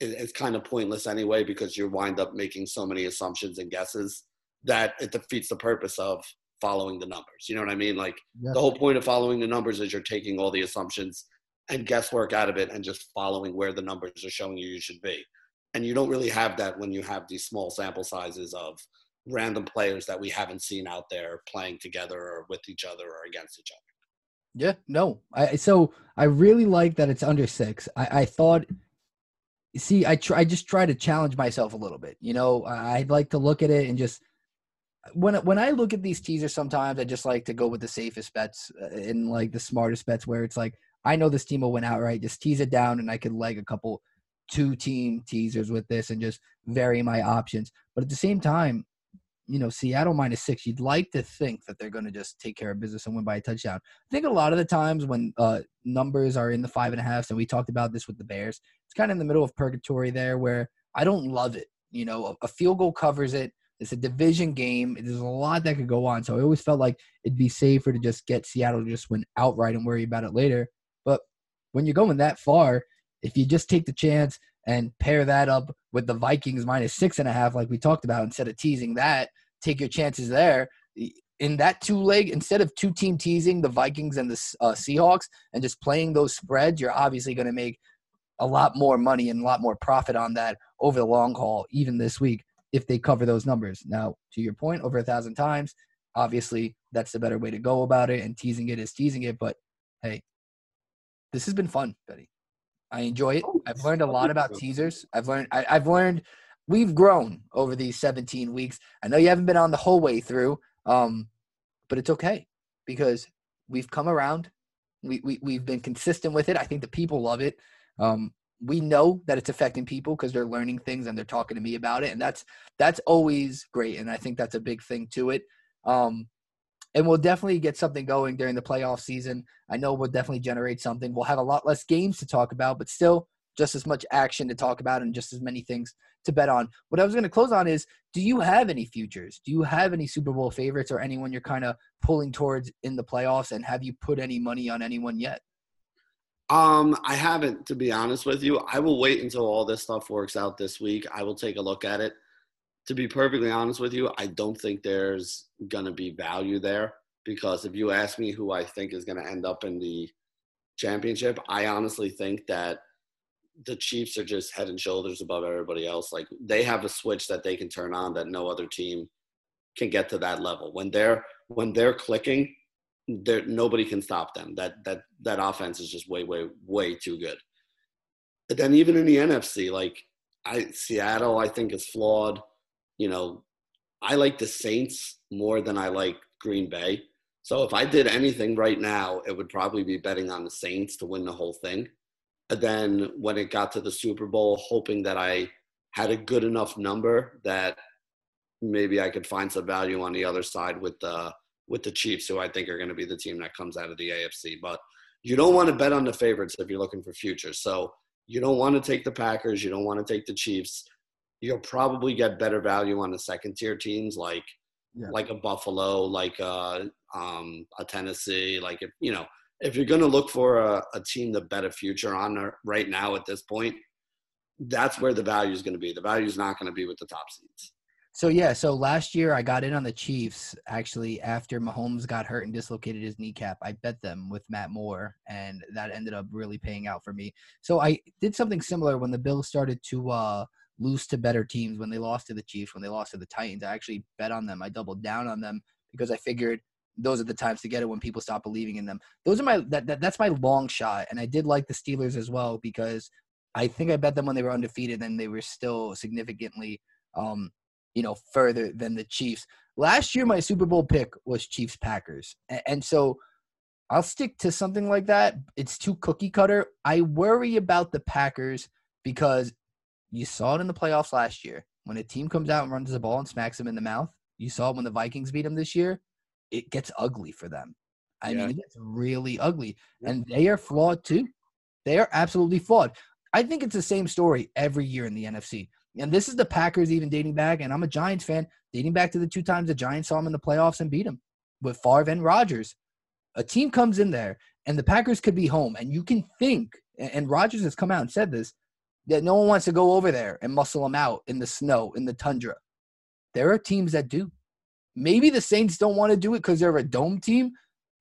is kind of pointless anyway because you wind up making so many assumptions and guesses that it defeats the purpose of following the numbers. You know what I mean? Like the whole point of following the numbers is you're taking all the assumptions and guesswork out of it and just following where the numbers are showing you should be. And you don't really have that when you have these small sample sizes of random players that we haven't seen out there playing together or with each other or against each other. Yeah, no. So I really like that it's under 6. I thought – see, I just try to challenge myself a little bit. You know, I'd like to look at it and just – when I look at these teasers sometimes, I just like to go with the safest bets and, like, the smartest bets where it's like, I know this team will win outright. Just tease it down, and I could leg a couple – 2-team teasers with this and just vary my options. But at the same time, you know, Seattle -6, you'd like to think that they're going to just take care of business and win by a touchdown. I think a lot of the times when numbers are in the 5.5s, and we talked about this with the Bears, it's kind of in the middle of purgatory there where I don't love it. You know, a field goal covers it. It's a division game. There's a lot that could go on. So I always felt like it'd be safer to just get Seattle to just win outright and worry about it later. But when you're going that far, if you just take the chance and pair that up with the Vikings -6.5, like we talked about, instead of teasing that, take your chances there. In that two-leg, instead of 2-team teasing the Vikings and the Seahawks and just playing those spreads, you're obviously going to make a lot more money and a lot more profit on that over the long haul, even this week, if they cover those numbers. Now, to your point, over 1,000 times, obviously that's the better way to go about it, and teasing it is teasing it. But, hey, this has been fun, Betty. I enjoy it. I've learned a lot about teasers. I've learned we've grown over these 17 weeks. I know you haven't been on the whole way through, but it's okay because we've come around. We've been consistent with it. I think the people love it. We know that it's affecting people because they're learning things and they're talking to me about it. And that's always great. And I think that's a big thing to it. And we'll definitely get something going during the playoff season. I know we'll definitely generate something. We'll have a lot less games to talk about, but still just as much action to talk about and just as many things to bet on. What I was going to close on is, do you have any futures? Do you have any Super Bowl favorites or anyone you're kind of pulling towards in the playoffs? And have you put any money on anyone yet? I haven't, to be honest with you. I will wait until all this stuff works out this week. I will take a look at it. To be perfectly honest with you, I don't think there's going to be value there because if you ask me who I think is going to end up in the championship, I honestly think that the Chiefs are just head and shoulders above everybody else. Like, they have a switch that they can turn on that no other team can get to that level. When they're clicking, nobody can stop them. That offense is just way, way, way too good. But then even in the NFC, like, Seattle, I think, is flawed. You know, I like the Saints more than I like Green Bay. So if I did anything right now, it would probably be betting on the Saints to win the whole thing. And then when it got to the Super Bowl, hoping that I had a good enough number that maybe I could find some value on the other side with the Chiefs, who I think are going to be the team that comes out of the AFC. But you don't want to bet on the favorites if you're looking for futures. So you don't want to take the Packers. You don't want to take the Chiefs. You'll probably get better value on the second-tier teams like a Buffalo, like a Tennessee. Like, if you're going to look for a team to bet a future on right now at this point, that's where the value is going to be. The value is not going to be with the top seeds. So last year I got in on the Chiefs, actually, after Mahomes got hurt and dislocated his kneecap. I bet them with Matt Moore, and that ended up really paying out for me. So I did something similar when the Bills started to lose to better teams, when they lost to the Chiefs, when they lost to the Titans. I actually bet on them. I doubled down on them because I figured those are the times to get it when people stop believing in them. Those are that's my long shot. And I did like the Steelers as well because I think I bet them when they were undefeated and they were still significantly you know, further than the Chiefs. Last year, my Super Bowl pick was Chiefs-Packers. And so I'll stick to something like that. It's too cookie cutter. I worry about the Packers because you saw it in the playoffs last year. When a team comes out and runs the ball and smacks them in the mouth, you saw it when the Vikings beat them this year, it gets ugly for them. I mean, it gets really ugly. Yeah. And they are flawed too. They are absolutely flawed. I think it's the same story every year in the NFC. And this is the Packers even dating back, and I'm a Giants fan, dating back to the two times the Giants saw them in the playoffs and beat them with Favre and Rodgers. A team comes in there, and the Packers could be home, and you can think, and Rodgers has come out and said this, that no one wants to go over there and muscle them out in the snow, in the tundra. There are teams that do. Maybe the Saints don't want to do it because they're a dome team,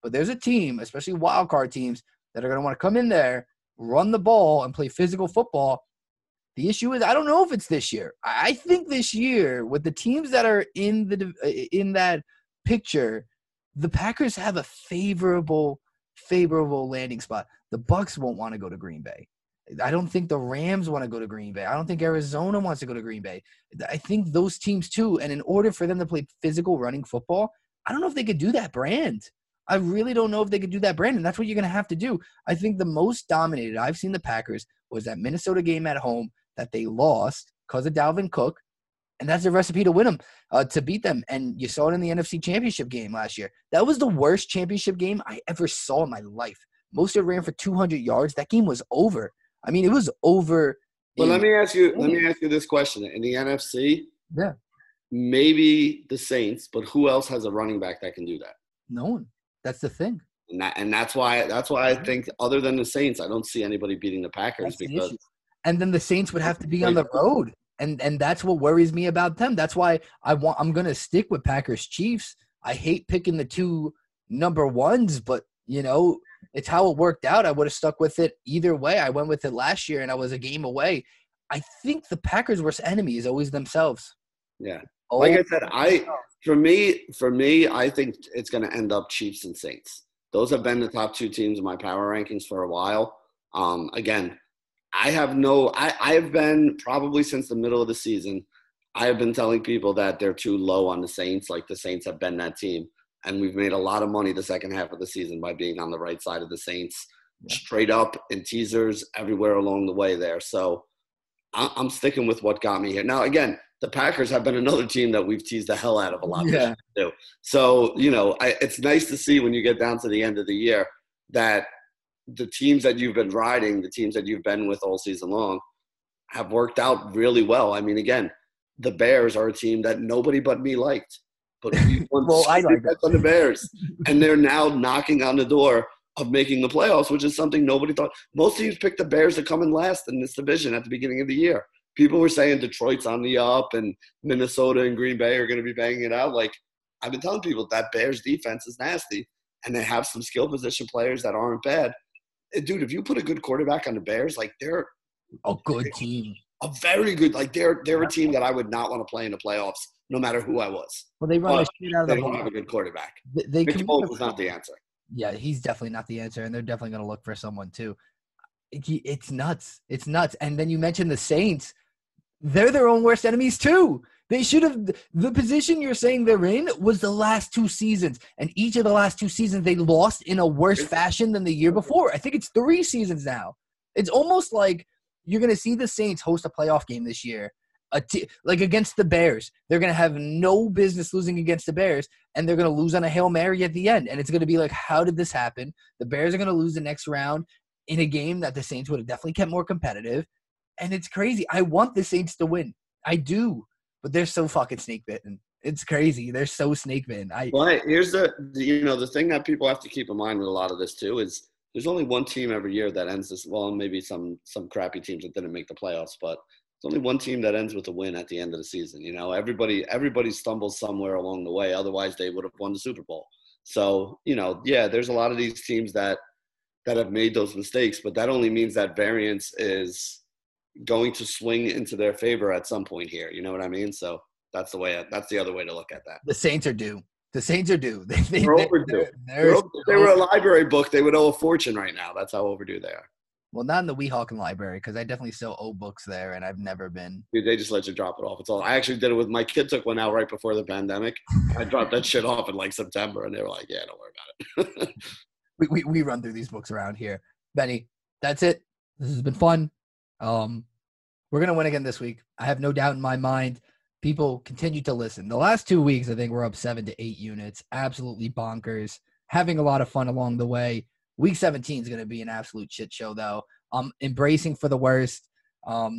but there's a team, especially wildcard teams, that are going to want to come in there, run the ball, and play physical football. The issue is I don't know if it's this year. I think this year, with the teams that are in that picture, the Packers have a favorable landing spot. The Bucs won't want to go to Green Bay. I don't think the Rams want to go to Green Bay. I don't think Arizona wants to go to Green Bay. I think those teams too. And in order for them to play physical running football, I don't know if they could do that brand. I really don't know if they could do that brand. And that's what you're going to have to do. I think the most dominated I've seen the Packers was that Minnesota game at home that they lost because of Dalvin Cook. And that's a recipe to win them, to beat them. And you saw it in the NFC Championship game last year. That was the worst championship game I ever saw in my life. Most of it ran for 200 yards. That game was over. I mean, it was over. But let me ask you this question. In the NFC, yeah, maybe the Saints, but who else has a running back that can do that? No one. That's the thing. And that's why I think other than the Saints, I don't see anybody beating the Packers. Because and then the Saints would have to be on the road. And that's what worries me about them. That's why I'm going to stick with Packers Chiefs. I hate picking the two number ones, but, you know, it's how it worked out. I would have stuck with it either way. I went with it last year, and I was a game away. I think the Packers' worst enemy is always themselves. Yeah. Like I said, for me, I think it's going to end up Chiefs and Saints. Those have been the top two teams in my power rankings for a while. Again, I've been probably since the middle of the season, I have been telling people that they're too low on the Saints, like the Saints have been that team. And we've made a lot of money the second half of the season by being on the right side of the Saints, straight up in teasers everywhere along the way there. So I'm sticking with what got me here. Now, again, the Packers have been another team that we've teased the hell out of a lot. Yeah. Too. So, you know, it's nice to see when you get down to the end of the year that the teams that you've been riding, the teams that you've been with all season long have worked out really well. I mean, again, the Bears are a team that nobody but me liked. But we won on the Bears, and they're now knocking on the door of making the playoffs, which is something nobody thought. Most teams picked the Bears to come in last in this division at the beginning of the year. People were saying Detroit's on the up, and Minnesota and Green Bay are going to be banging it out. Like, I've been telling people that Bears defense is nasty, and they have some skill position players that aren't bad. Dude, if you put a good quarterback on the Bears, like they're a good team. A very good, like they're a team that I would not want to play in the playoffs, no matter who I was. Well, they run the shit out of the ball. They don't have a good quarterback. Nicky Bosa is not the answer. Yeah, he's definitely not the answer, and they're definitely going to look for someone too. It's nuts. It's nuts. And then you mentioned the Saints. They're their own worst enemies too. They should have – the position you're saying they're in was the last two seasons, and each of the last two seasons they lost in a worse fashion than the year before. I think it's three seasons now. It's almost like you're going to see the Saints host a playoff game this year, like against the Bears. They're going to have no business losing against the Bears, and they're going to lose on a Hail Mary at the end. And it's going to be like, how did this happen? The Bears are going to lose the next round in a game that the Saints would have definitely kept more competitive. And it's crazy. I want the Saints to win. I do. But they're so fucking snake-bitten. It's crazy. They're so snake-bitten. Here's the thing that people have to keep in mind with a lot of this, too, is there's only one team every year that ends this – well, maybe some crappy teams that didn't make the playoffs, but there's only one team that ends with a win at the end of the season. You know, everybody stumbles somewhere along the way. Otherwise, they would have won the Super Bowl. So, you know, yeah, there's a lot of these teams that have made those mistakes, but that only means that variance is – going to swing into their favor at some point here. You know what I mean? So that's the other way to look at that. The Saints are due. They're overdue. If they were a library book, they would owe a fortune right now. That's how overdue they are. Well, not in the Weehawken library, because I definitely still owe books there, and I've never been. Dude, they just let you drop it off. It's all. I actually did it with my kid. Took one out right before the pandemic. I dropped that shit off in like September, and they were like, "Yeah, don't worry about it." we run through these books around here, Benny. That's it. This has been fun. We're gonna win again this week. I have no doubt in my mind. People continue to listen. The last 2 weeks, I think we're up 7 to 8 units. Absolutely bonkers. Having a lot of fun along the way. Week 17 is going to be an absolute shit show, though. I'm embracing for the worst. I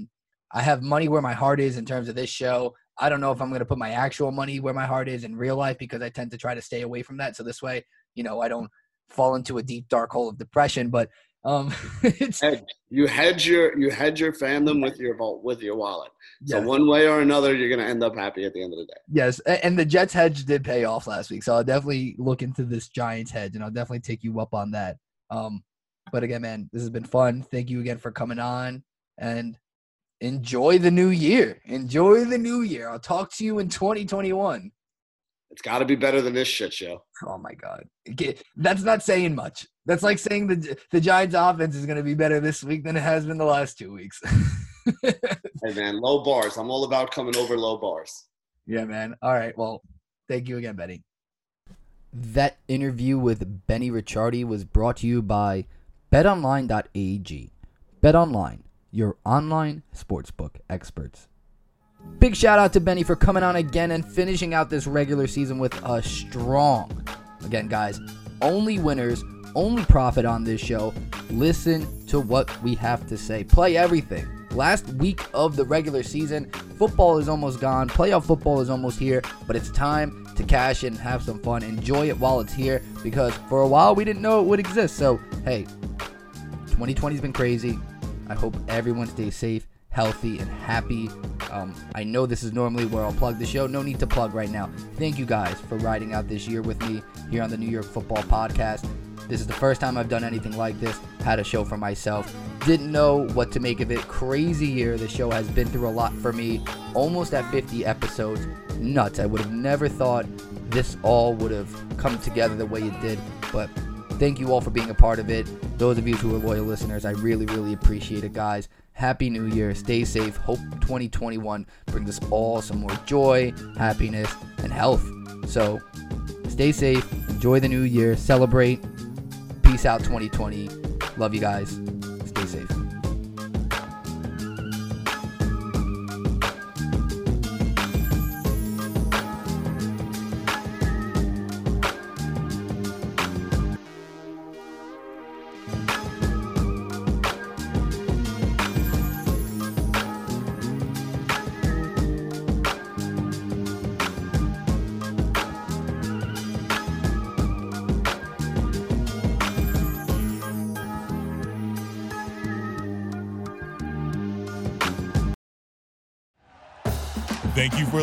have money where my heart is in terms of this show. I don't know if I'm going to put my actual money where my heart is in real life because I tend to try to stay away from that. So this way, you know, I don't fall into a deep, dark hole of depression. But you hedge your fandom with your wallet. So yes. One way or another, you're going to end up happy at the end of the day. Yes, and the Jets hedge did pay off last week. So I'll definitely look into this Giants hedge, and I'll definitely take you up on that. But again, man, this has been fun. Thank you again for coming on and enjoy the new year. Enjoy the new year. I'll talk to you in 2021. It's got to be better than this shit show. Oh my God. That's not saying much. That's like saying the Giants offense is going to be better this week than it has been the last 2 weeks. Hey man, low bars. I'm all about coming over low bars. Yeah, man. All right. Well, thank you again, Benny. That interview with Benny Ricciardi was brought to you by BetOnline.ag. BetOnline, your online sportsbook experts. Big shout out to Benny for coming on again and finishing out this regular season with a strong. Again, guys, only winners, only profit on this show. Listen to what we have to say. Play everything. Last week of the regular season, football is almost gone. Playoff football is almost here, but it's time to cash in and have some fun. Enjoy it while it's here because for a while we didn't know it would exist. So, hey, 2020's been crazy. I hope everyone stays safe, healthy, and happy. I know this is normally where I'll plug the show. No need to plug right now. Thank you guys for riding out this year with me here on the New York Football Podcast. This is the first time I've done anything like this. Had a show for myself. Didn't know what to make of it. Crazy year. The show has been through a lot for me. Almost at 50 episodes. Nuts. I would have never thought this all would have come together the way it did. But thank you all for being a part of it. Those of you who are loyal listeners, I really, really appreciate it, guys. Happy New Year. Stay safe. Hope 2021 brings us all some more joy, happiness, and health. So stay safe. Enjoy the new year. Celebrate. Peace out, 2020. Love you guys. Stay safe. Thank you for